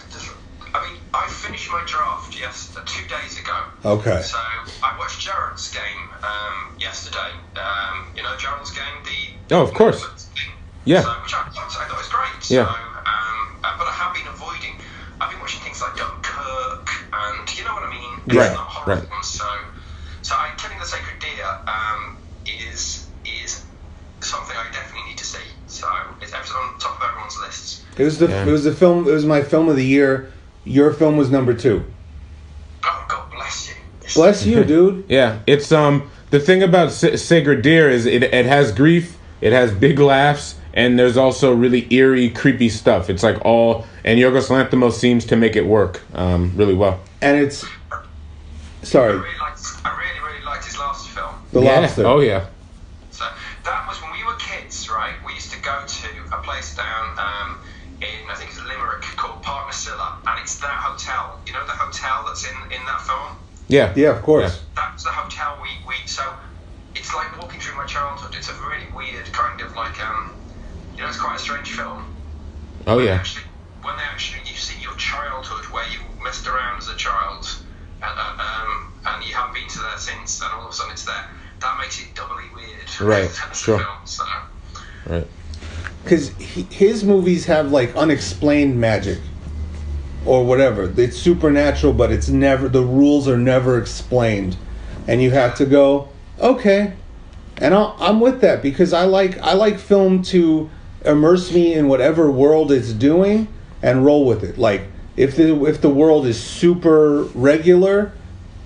I mean, I finished my draft yes, two days ago. Okay. So I watched Jared's Game um, yesterday. Um, you know, Jared's Game, the oh, of course, thing, yeah, so, which I thought, I thought was great. Yeah. So, um, but I have been avoiding. I've been watching things like Dunkirk, and you know what I mean. It's right. Not horror right. ones, so. So I, Killing the Sacred Deer um, is is something I definitely need to see. So it's on top of everyone's lists. It was the yeah. it was the film. It was my film of the year. Your film was number two. Oh, God bless you. Bless you, dude. Yeah, it's um the thing about Sacred Deer is it it has grief, it has big laughs, and there's also really eerie, creepy stuff. It's like all and Yorgos Lanthimos seems to make it work um really well. And it's sorry. I really liked, I really The yeah. Lobster. Oh, yeah. So that was when we were kids, right? We used to go to a place down um, in, I think it's Limerick, called Park Nasilla. And it's that hotel. You know the hotel that's in, in that film? Yeah, yeah, of course. Yeah. That's the hotel we, we... So it's like walking through my childhood. It's a really weird kind of like... um, You know, it's quite a strange film. Oh, when yeah. Actually, when they actually... You see your childhood where you messed around as a child. And, uh, um, and you haven't been to there since. And all of a sudden it's there. That makes it doubly weird. Right, sure. Film, so. Right. Because his movies have, like, unexplained magic or whatever. It's supernatural, but it's never, the rules are never explained. And you have to go, okay. And I'll, I'm with that because I like I like film to immerse me in whatever world it's doing and roll with it. Like, if the, if the world is super regular,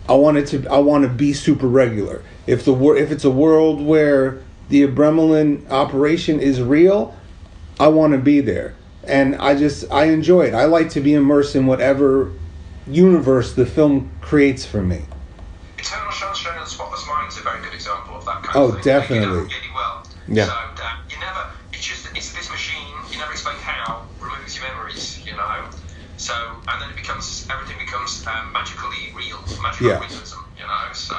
I want it to I want to be super regular. If the if it's a world where the Abramelin operation is real, I want to be there, and I just I enjoy it. I like to be immersed in whatever universe the film creates for me. Eternal Sunshine of the Spotless Mind is a very good example of that kind oh, of thing. Oh, definitely. They do that really well. Yeah. So um, you never it's just it's this machine. You never explain how removes your memories. You know. So and then it becomes everything becomes um, magically real, magical yeah. realism. You know. So.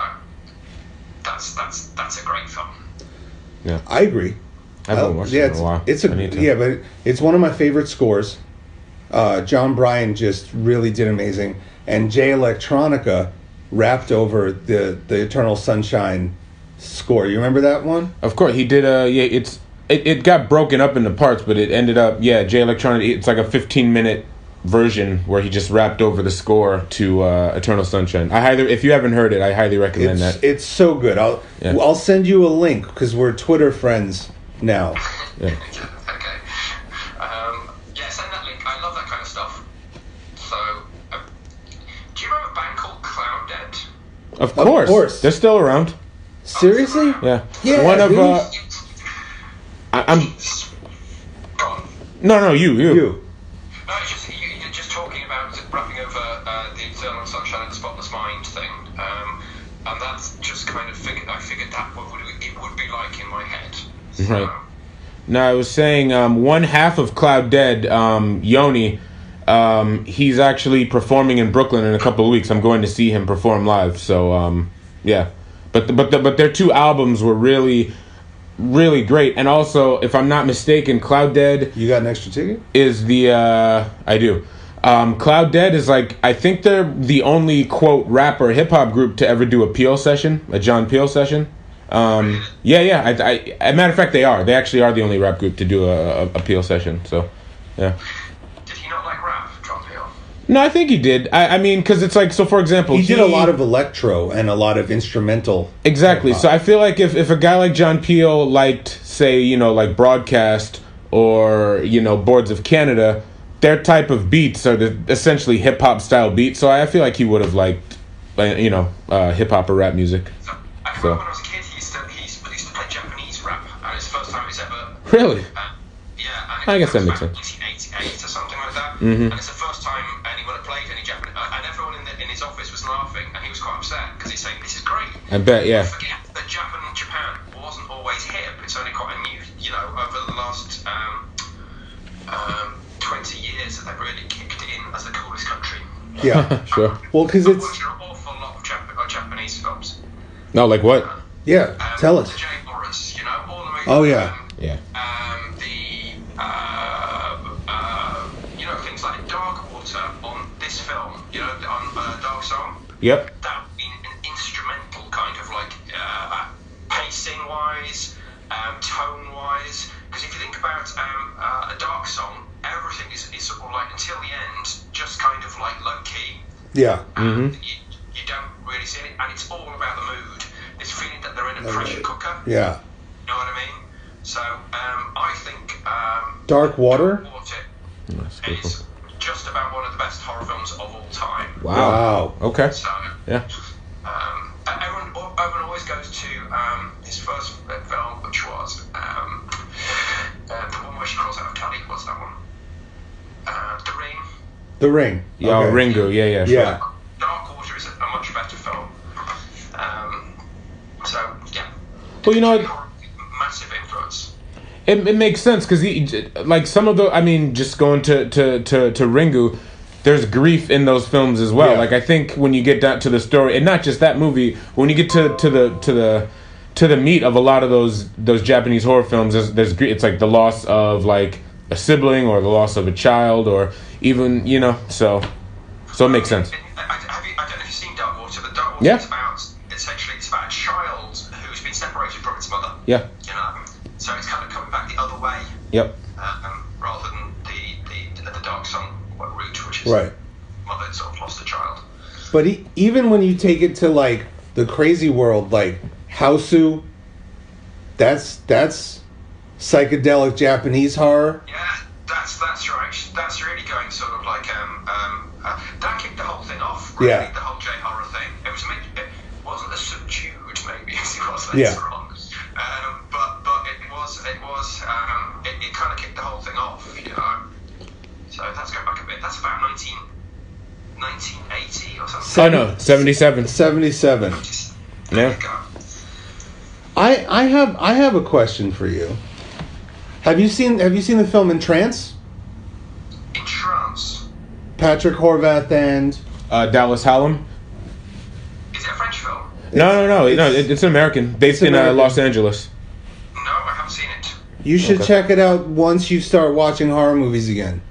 That's that's that's a great film. Yeah, I agree. I haven't watched uh, yeah, it in a while. It's a I need to. yeah, but it's one of my favorite scores. Uh, John Bryan just really did amazing, and Jay Electronica rapped over the the Eternal Sunshine score. You remember that one? Of course, he did. Uh, yeah, it's it, it got broken up into parts, but it ended up yeah. Jay Electronica. It's like a fifteen minute version where he just rapped over the score to uh, Eternal Sunshine. I highly, if you haven't heard it, I highly recommend it's, that. It's so good. I'll yeah. I'll send you a link because we're Twitter friends now. Yeah. Okay. Um, yeah, send that link. I love that kind of stuff. So, uh, do you remember a band called Clouddead? Of course. Of course. They're still around. Seriously? Yeah. Yeah. One of uh, I, I'm. Gone. No, no, you, you. you. No, it's just. Wrapping over uh, the Eternal Sunshine of the Spotless Mind thing, um, and that's just kind of figured. I figured that what would it, it would be like in my head. So. Right. Now I was saying um, one half of Clouddead, um, Yoni, um, he's actually performing in Brooklyn in a couple of weeks. I'm going to see him perform live. So um, yeah, but the, but the, but their two albums were really. Really great, and also, if I'm not mistaken, Clouddead. You got an extra ticket? Is the uh, I do. Um, Clouddead is like I think they're the only quote rapper hip hop group to ever do a Peel session, a John Peel session. Um, yeah, yeah. I, I, as a matter of fact, they are. They actually are the only rap group to do a, a, a Peel session. So, yeah. Did he not like rap, John Peel? No, I think he did. I, I mean, because it's like, so for example... He, he did a lot of electro and a lot of instrumental. Exactly. Hip-hop. So I feel like if, if a guy like John Peel liked, say, you know, like Broadcast or, you know, Boards of Canada, their type of beats are the essentially hip-hop style beats. So I feel like he would have liked, you know, uh, hip-hop or rap music. So I remember so. when I was a kid, he used, to, he, used to, he used to play Japanese rap. And it's the first time he's ever... Really? Uh, yeah. And I guess that makes sense. nineteen eighty-eight or something like that. Mm-hmm. And it's the first time... I bet, yeah. I forget that Japan, Japan wasn't always hip. It's only quite a new, you know, over the last um, um, twenty years that they've really kicked it in as the coolest country. Yeah, sure. Well, because it's... I've watched an awful lot of Jap- uh, Japanese films. No, like what? Uh, yeah, um, tell us. The Jay Morris, you know, all the movies. Oh, yeah. Um, yeah. Um, the, uh, uh, you know, things like Dark Water on this film, you know, on uh, Dark Song. Yep. Yeah. Mm-hmm. You, you don't really see it, and it's all about the mood. It's feeling that they're in a okay. pressure cooker. Yeah. You know what I mean? So um, I think um, Dark Water, Dark Water is just about one of the best horror films of all time. Wow. wow. Okay. So yeah. Um, Owen, Owen always goes to um, his first film, which was um, uh, the one where she calls out of Caddy. What's that one? Uh, the Ring. The Ring. Yeah, okay. Ringu, yeah, yeah. Sure. Yeah. Dark Water is a, a much better film. Um, so, yeah. Well, you know what? Massive influence. It, it makes sense, because, like, some of the, I mean, just going to, to, to, to Ringu, there's grief in those films as well. Yeah. Like, I think when you get down to the story, and not just that movie, when you get to, to the... to the to the meat of a lot of those those Japanese horror films, there's, there's it's like the loss of, like, a sibling or the loss of a child or even, you know, so so it makes sense. I, have you, I don't know if you've seen Dark Water, but Dark Water yeah. is about, essentially, it's about a child who's been separated from its mother. Yeah. You know, so it's kind of coming back the other way. Yep. Um, rather than the, the, the Dark Song route, which is right. mother sort of lost a child. But he, even when you take it to, like, the crazy world, like, Houseu, that's that's... psychedelic Japanese horror. Yeah, that's that's right. That's really going sort of like um um uh, that kicked the whole thing off. Really, yeah. The whole J horror thing. It was it wasn't as subdued maybe as it was later yeah. on. Um, but but it was it was um it, it kind of kicked the whole thing off. You know. So that's going back a bit. That's about nineteen nineteen eighty or something. Oh no, seventy seven. Seventy seven. Yeah. I I have I have a question for you. Have you seen Have you seen the film In Trance? In Trance. Patrick Horvath and uh, Dallas Hallam. Is it a French film? No, no, no, it's, no. It, it's American. Based it's in American. Uh, Los Angeles. No, I haven't seen it. You should okay. check it out once you start watching horror movies again.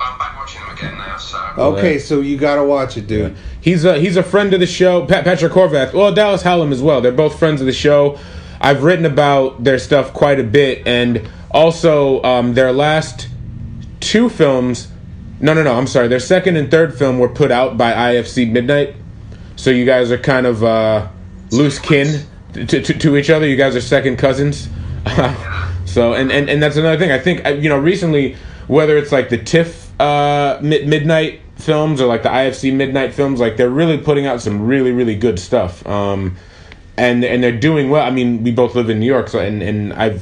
I'm back watching them again now, so. Okay, so you gotta watch it, dude. He's a he's a friend of the show, Pat, Patrick Horvath. Well, Dallas Hallam as well. They're both friends of the show. I've written about their stuff quite a bit, and also um, their last two films, no, no, no, I'm sorry, their second and third film were put out by I F C Midnight, so you guys are kind of uh, loose kin to, to, to each other. You guys are second cousins. So, and, and, and that's another thing. I think, you know, recently, whether it's like the TIFF uh, mid- Midnight films or like the I F C Midnight films, like they're really putting out some really, really good stuff. Um, And and they're doing well. I mean, we both live in New York, so and, and I've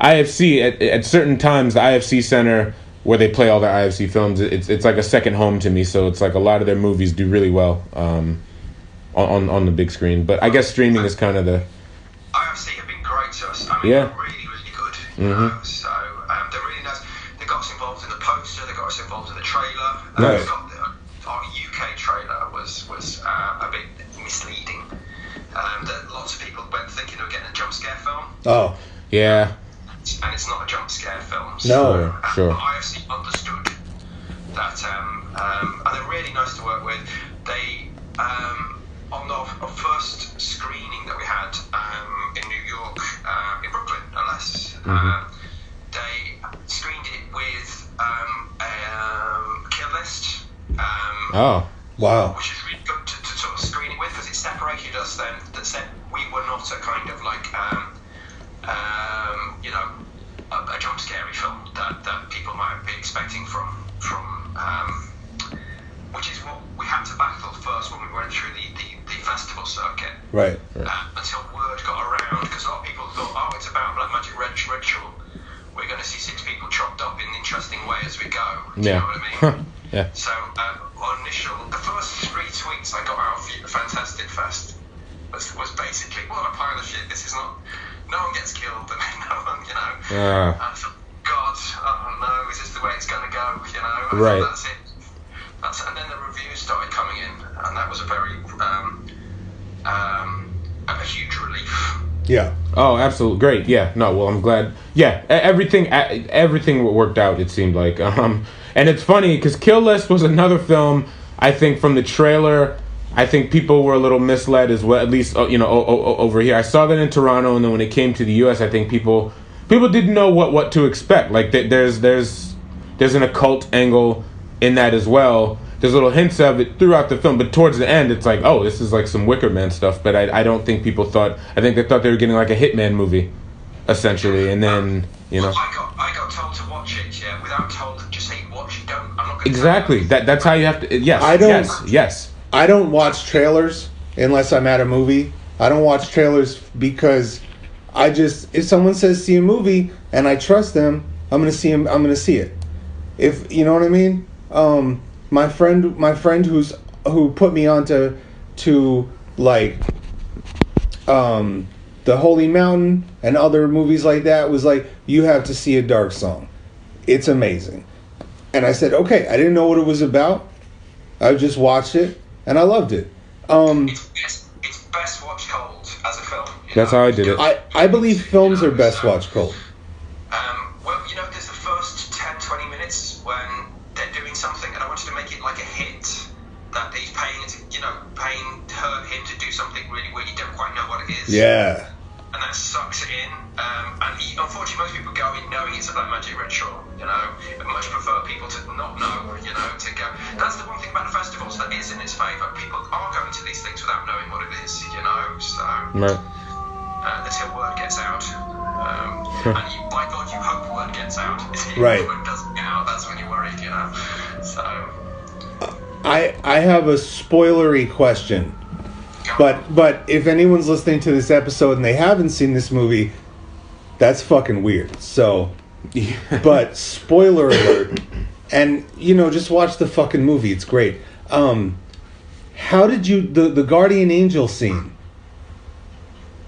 I F C at, at certain times the I F C Center where they play all their I F C films. It's it's like a second home to me. So it's like a lot of their movies do really well um, on on the big screen. But I guess streaming is kind of the I F C have been great to us. I mean, yeah. they're really really good. You mm-hmm. know? So um, they're really nice. They got us involved in the poster. They got us involved in the trailer. Um, nice. Got, our U K trailer was was uh, a bit misleading. Um, that lots of people went thinking they were getting a jump scare film. Oh, yeah. And it's not a jump scare film. So, no, sure. Um, I F C understood that, um, um, and they're really nice to work with. They, um, on the our first screening that we had um, in New York, uh, in Brooklyn, unless, mm-hmm. uh, they screened it with um, a um, Kill List, um, Oh, wow. Which is really good to, to sort of screen it with, because it separated us then, that said we were not a kind of like, um, um, you know, a, a jump scary film that, that people might be expecting from, from um, which is what we had to battle first when we went through the, the, the festival circuit. Right. Right. Uh, until word got around, because a lot of people thought, oh, it's about black magic ritual. We're going to see six people chopped up in an interesting way as we go. Do yeah. you know what I mean? Huh. Yeah. So, um, initial, the first three tweets I got out of the Fantastic Fest was, was basically, what a pile of shit, this is not, no one gets killed, and no one, you know. Uh. And I thought, God, oh no, is this the way it's going to go, you know? Right. That's it. That's, and then the reviews started coming in, and that was a very, um, um, a huge relief. Yeah. Oh, absolutely. Great. Yeah. No, well, I'm glad. Yeah, everything everything worked out, it seemed like. Um, and it's funny, because Kill List was another film, I think, from the trailer, I think people were a little misled as well, at least, you know, over here. I saw that in Toronto, and then when it came to the U S, I think people people didn't know what, what to expect. Like, there's there's there's an occult angle in that as well. There's little hints of it throughout the film, but towards the end, it's like, oh, this is like some Wicker Man stuff. But I, I don't think people thought. I think they thought they were getting like a Hitman movie, essentially. And then you know, well, I got I got told to watch it. Yeah, without told, just say watch it. Don't. I'm not. Gonna exactly. That that's how you have to. Yes. I don't. Yes, yes. I don't watch trailers unless I'm at a movie. I don't watch trailers because I just if someone says see a movie and I trust them, I'm gonna see him. I'm gonna see it. If you know what I mean. Um. My friend, my friend, who's who put me onto to like um, the Holy Mountain and other movies like that was like, you have to see A Dark Song. It's amazing. And I said, okay. I didn't know what it was about. I just watched it and I loved it. Um, it's, it's, it's best watch cold as a film. That's know? How I did it. I, I believe films are best watch cold. Yeah. And that sucks it in. Um, and he, unfortunately, most people go in knowing it's a black magic ritual, you know. I much prefer people to not know, you know, to go. That's the one thing about the festivals that is in its favour. People are going to these things without knowing what it is, you know. So, right. uh, until word gets out. Um, and you, by God, you hope word gets out. Right. If word doesn't get out, that's when you're worried, you know. So. I, I have a spoilery question. But but if anyone's listening to this episode and they haven't seen this movie, that's fucking weird. So, yeah. But spoiler alert, and you know, just watch the fucking movie. It's great. Um, how did you the the guardian angel scene?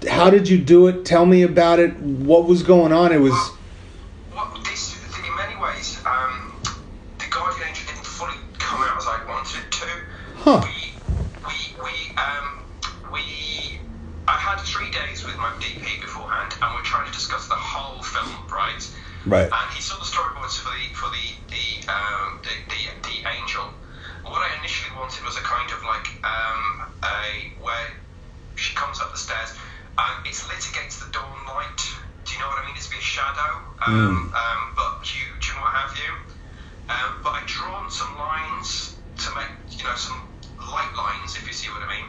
How did you do it? Tell me about it. What was going on? It was. Well, well, this, in many ways, um, the guardian angel didn't fully come out as I wanted it to. Huh. We, Right. And he saw the storyboards for the for the the, um, the the the angel. What I initially wanted was a kind of like um, a where she comes up the stairs and it's lit against the dawn light. Do you know what I mean? It's a bit shadow, um, mm. um, but huge and what have you. Um, but I drawn some lines to make you know some light lines, if you see what I mean.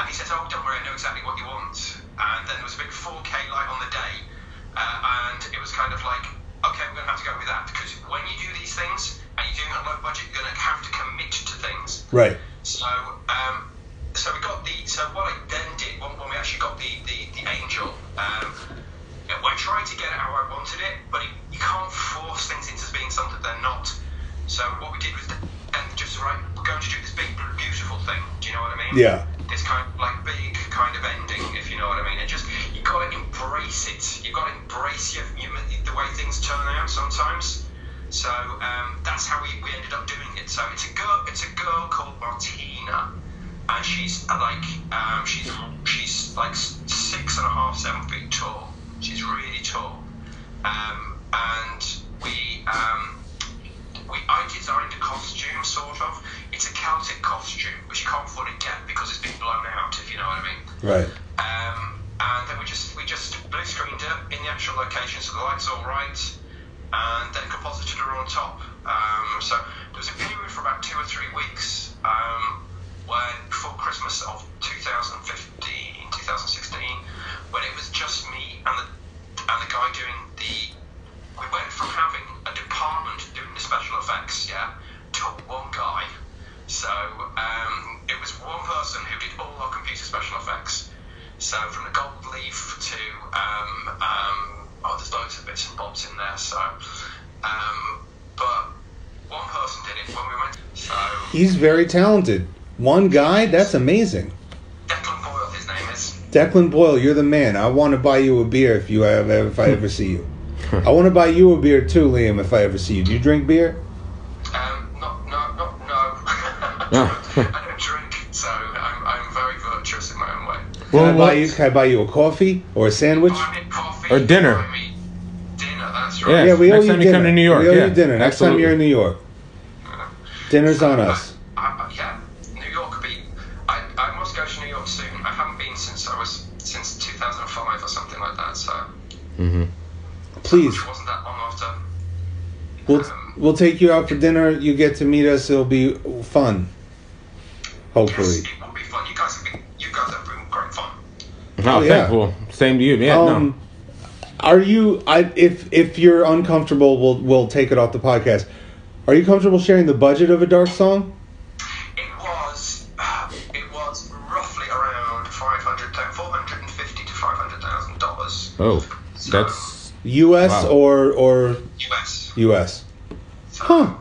And he says, "Oh, don't worry, I know exactly what you want." And then there was a big four K light on the day, uh, and it was kind of like. Okay, we're going to have to go with that, because when you do these things, and you're doing it on low budget, you're going to have to commit to things. Right. So um, so we got the, so what I then did, when, when we actually got the, the, the angel, um, I tried to get it how I wanted it, but it, you can't force things into being something they're not. So what we did was, and just right, we're going to do this big, beautiful thing, do you know what I mean? Yeah. This kind of, like, big kind of ending, if you know what I mean, and just, you got to embrace it, you got to embrace your, your the way things turn out sometimes. So um, that's how we, we ended up doing it. So it's a girl, it's a girl called Martina, and she's uh, like um, she's she's like six and a half, seven feet tall. She's really tall. Um, and we um, we I designed a costume sort of. It's a Celtic costume which you can't fully get because it's been blown out. If you know what I mean. Right. Um, And then we just we just blue screened it in the actual location, so the light's all right, and then composited her on top. Um, so there was a period for about two or three weeks um, when before Christmas of twenty fifteen, twenty sixteen, when it was just me and the and the guy doing the. We went from having a department doing the special effects, yeah, to one guy. So um, it was one person who did all our computer special effects. So from the gold leaf to um, um, oh, there's loads of bits and bobs in there. So, um, but one person did it when we went. So he's very talented. One guy, that's amazing. Declan Boyle, his name is. Declan Boyle, you're the man. I want to buy you a beer if you have, if I ever see you. I want to buy you a beer too, Liam, if I ever see you. Do you drink beer? Um, not, no, not, no. no. I don't drink, so I'm, I'm very virtuous in my own way. Can, well, I, buy you, can I buy you a coffee or a sandwich? Buy me coffee, or dinner. Buy me dinner, that's right. Yeah, yeah, we owe next you time dinner. You come to New York. We owe yeah, you dinner. Next absolutely. time you're in New York. Uh, Dinner's so, on us. Uh, uh, yeah, New York will be... I, I must go to New York soon. I haven't been since I was... Since two thousand five or something like that, so... Mm-hmm. Please. Which wasn't that long after. We'll, um, we'll take you out for dinner. You get to meet us. It'll be fun. Hopefully. Yes, it will be fun. You guys have been, you guys have been great fun. Oh, oh yeah. Thankful. Same to you. Yeah. Um, no. Are you? I if if you're uncomfortable, we'll we'll take it off the podcast. Are you comfortable sharing the budget of A Dark Song? It was uh, it was roughly around five hundred thousand, four hundred and fifty to five hundred thousand dollars. Oh, so, that's. U S Wow. or or U S U S Huh.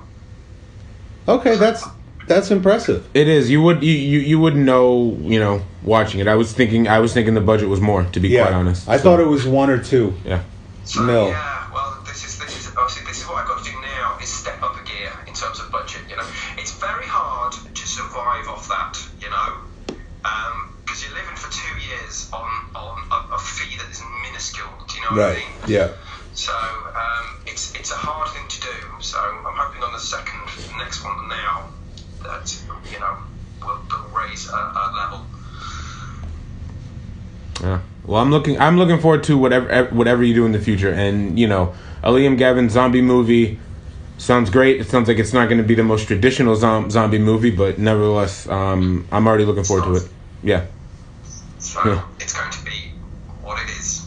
Okay, that's that's impressive. It is. You would you, you, you wouldn't know, you know, watching it. I was thinking I was thinking the budget was more, to be yeah. quite honest. I so. thought it was one or two. Yeah. So, no. Yeah, well this is this is obviously this is what I got to do now is step up a gear in terms of budget, you know. It's very hard to survive off that, you know. Um because you're living for two years on, on a, a fee that is minuscule, do you know what right. I mean? Yeah. So um, it's it's a hard thing to do. So I'm hoping on the second, the next one now, that, you know, we'll, we'll raise a, a level. Yeah. Well, I'm looking I'm looking forward to whatever whatever you do in the future. And, you know, a Liam Gavin zombie movie sounds great. It sounds like it's not going to be the most traditional zom- zombie movie, but nevertheless, um, I'm already looking forward to it. Yeah. So yeah. It's going to be what it is.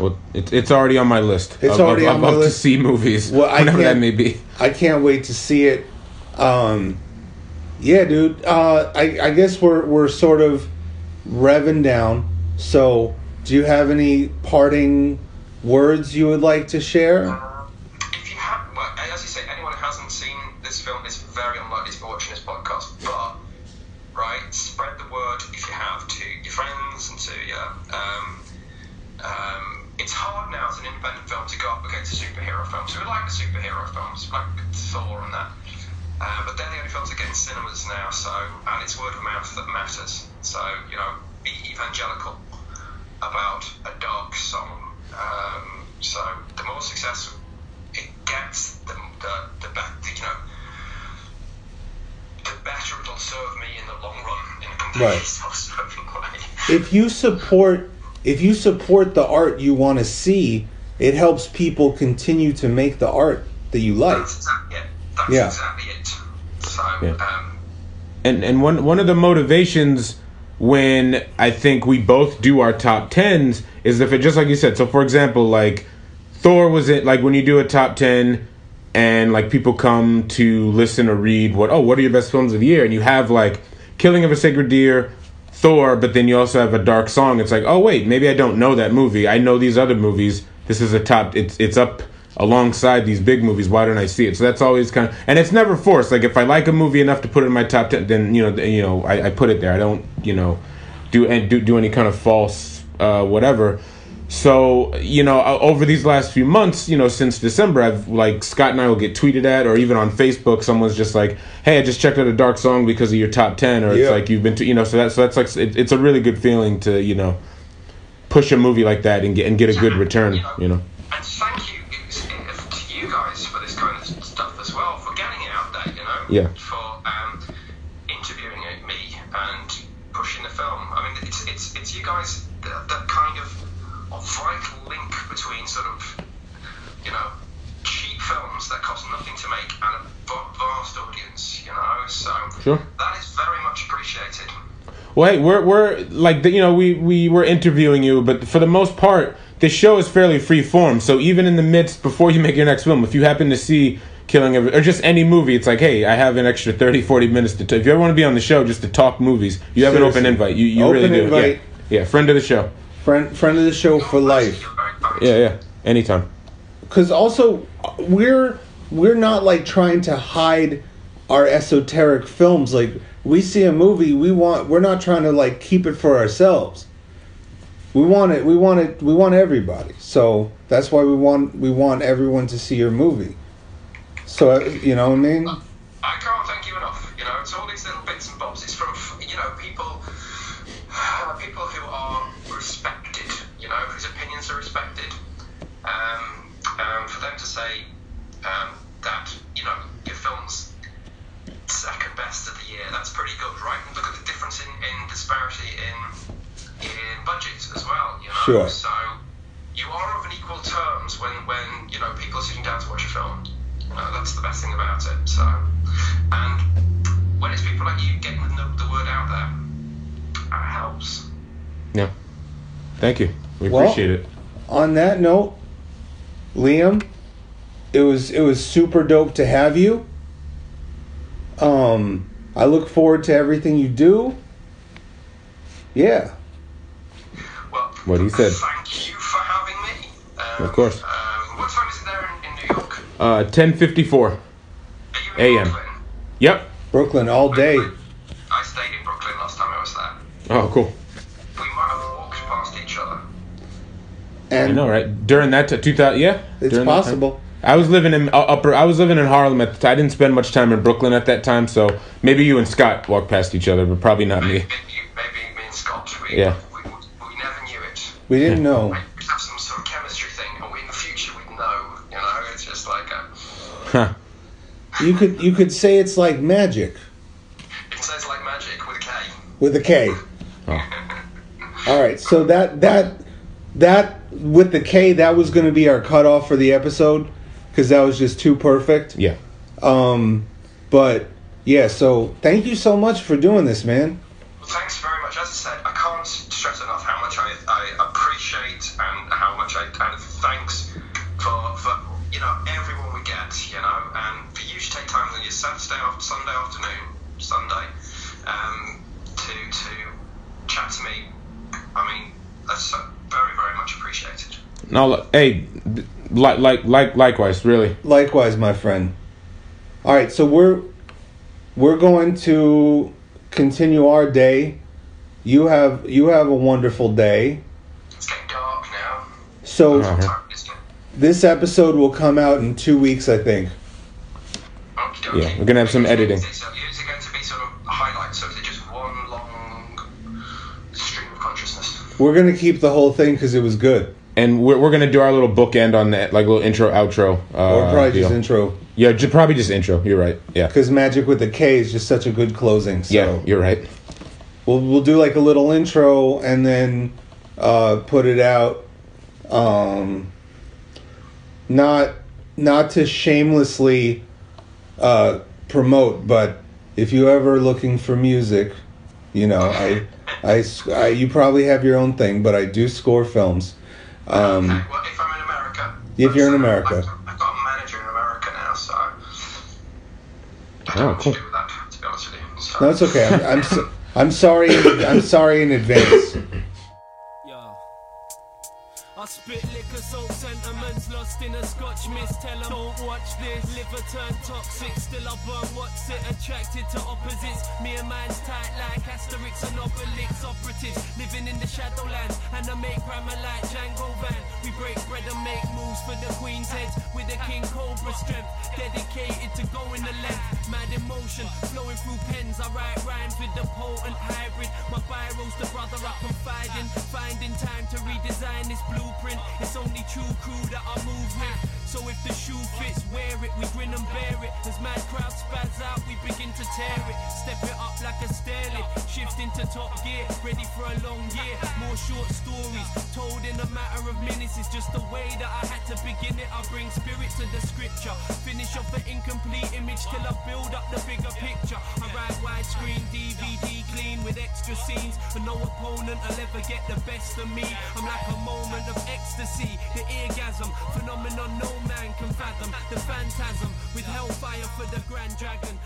Well, it, it's already on my list. It's I'll, already I'll, on I'll my list to see movies, well, whenever that may be. I can't wait to see it. Um, yeah, dude. Uh, I, I guess we're we're sort of revving down. So, do you have any parting words you would like to share? Um, if you have, well, as you say, anyone who hasn't seen this film is very unlikely to be watching this podcast, but. Right, spread the word if you have to your friends and to your. Um, um, it's hard now as an independent film to go up against superhero films. So we like the superhero films, like Thor and that, uh, but they're the only films that get in cinemas now. So, and it's word of mouth that matters. So, you know, be evangelical about A Dark Song. Um, so the more successful it gets, the the, the better, you know. The better it'll serve me in the long run in a completely self-serving way. If you support if you support the art you want to see, it helps people continue to make the art that you like. That's exactly it. That's yeah. exactly it. So yeah. um and, and one one of the motivations when I think we both do our top tens is if it just like you said, so for example, like Thor was it like when you do a top ten and, like, people come to listen or read what, oh, what are your best films of the year? And you have, like, Killing of a Sacred Deer, Thor, but then you also have A Dark Song. It's like, oh, wait, maybe I don't know that movie. I know these other movies. This is a top, it's it's up alongside these big movies. Why don't I see it? So that's always kind of, and it's never forced. Like, if I like a movie enough to put it in my top ten, then, you know, you know, I, I put it there. I don't, you know, do and do, do any kind of false uh, whatever. So, you know, over these last few months, you know, since December, I've, like, Scott and I will get tweeted at, or even on Facebook, someone's just like, hey, I just checked out A Dark Song because of your top ten, or yeah. it's like you've been to, you know, so, that, so that's like, it, it's a really good feeling to, you know, push a movie like that and get and get a good return, you know. You know. And thank you to you guys for this kind of stuff as well, for getting it out there, you know. Yeah. For um, interviewing me and pushing the film. I mean, it's, it's, it's you guys that, that kind of... a vital link between sort of, you know, cheap films that cost nothing to make and a vast audience, you know, so sure. That is very much appreciated. Well, hey, we're, we're like, you know, we, we were interviewing you, but for the most part, this show is fairly free form, so even in the midst, before you make your next film, if you happen to see Killing of, or just any movie, it's like, hey, I have an extra thirty, forty minutes to talk. If you ever want to be on the show just to talk movies, you have Seriously. an open invite. You, you open really do. Invite. Yeah. yeah, friend of the show. Friend friend of the show for life. Yeah, yeah, anytime. Because also, we're we're not like trying to hide our esoteric films. Like, we see a movie, we want we're not trying to like keep it for ourselves. We want it. We want it. We want everybody. So that's why we want we want everyone to see your movie. So, you know what I mean? I can't thank you enough. You know, it's all these little bits and bobs. It's from, you know, people uh, people who are respected, you know, whose opinions are respected. Um, um, for them to say um, that, you know, your film's second best of the year, that's pretty good, right? And look at the difference in, in disparity in, in budgets as well, you know? Sure. So you are of an equal terms when, when, you know, people are sitting down to watch a film. Uh, that's the best thing about it. So, and when it's people like you getting the, the word out there, that helps. Yeah. Thank you. We well, appreciate it. On that note, Liam, it was it was super dope to have you. Um, I look forward to everything you do. Yeah. Well, what he said. Thank you for having me. Um, of course. Um, what time is it there in, in New York? Uh, ten fifty-four a m. Yep. Brooklyn all day. I stayed in Brooklyn last time I was there. Oh, cool. We might have walked past each other. And I know, right? During that t- two thousand, yeah. It's possible. I was living in uh, upper. I was living in Harlem at the time. I didn't spend much time in Brooklyn at that time, so maybe you and Scott walked past each other, but probably not maybe, me. Maybe, maybe me and Scott. We, yeah. We, we, we never knew it. We didn't yeah. know. We have some sort of chemistry thing, and we, in the future we'd know. You know, it's just like a. Huh. You could you could say it's like magic. You could say it's like magic with a K. With a K. Oh. All right. So that that that with the K, that was going to be our cutoff for the episode because that was just too perfect. Yeah. Um, but yeah. So thank you so much for doing this, man. Well, thanks very much. As I said, I can't stress enough how much I, I appreciate and how much I and thanks for for. You know, everyone we get, you know, and for you to take time on your Saturday, Sunday afternoon, Sunday, um, to to chat to me, I mean, that's so very, very much appreciated. No, hey, like, like, like, likewise, really. Likewise, my friend. All right, so we're we're going to continue our day. You have you have a wonderful day. It's getting dark now. So. Uh-huh. This episode will come out in two weeks, I think. Okay, okay. Yeah, we're gonna have some editing. Is it going to be sort of highlights, or is it just one long stream of consciousness? We're gonna keep the whole thing because it was good, and we're we're gonna do our little bookend on that, like little intro, outro, uh, or probably deal. just intro. Yeah, just, probably just intro. You're right. Yeah, because Magic with a K is just such a good closing. So yeah, you're right. We'll we'll do like a little intro and then uh, put it out. Um, Not not to shamelessly uh, promote, but if you're ever looking for music, you know, I, I, I, you probably have your own thing, but I do score films. Um, okay, well, if I'm in America. If you're in America. I've, I've got a manager in America now, so I don't know what to do with that, to be honest with you. So. No, it's okay. I'm, I'm, so, I'm, sorry, in, I'm sorry in advance. Spit liquor, soul sentiments lost in a Scotch mist. Tell 'em don't watch this. Liver turned toxic, still I burn what's it. Attracted to opposites. Me and mine's tight like Asterix and Obelix. Operatives living in the Shadowlands, and I make grammar like Django Van. We break bread and make moves for the Queen's heads with a King Cobra strength. Dedicated to going the length. Mad emotion flowing through pens. I write rhymes with the potent hybrid. My viral's the brother I confide in. Finding time to redesign this blueprint. It's only true crew that I move with. So if the shoe fits, wear it, we grin and bear it. As mad crowds spaz out, we begin to tear it. Step it up like a stairlift, shift into top gear, ready for a long year. More short stories, told in a matter of minutes. It's just the way that I had to begin it. I bring spirit to the scripture, finish off the incomplete image till I build up the bigger picture. I ride widescreen, D V D clean with extra scenes, and no opponent will ever get the best of me. I'm like a moment of ecstasy, the eargasm, phenomenon no man can fathom. The phantasm with hellfire for the grand dragon.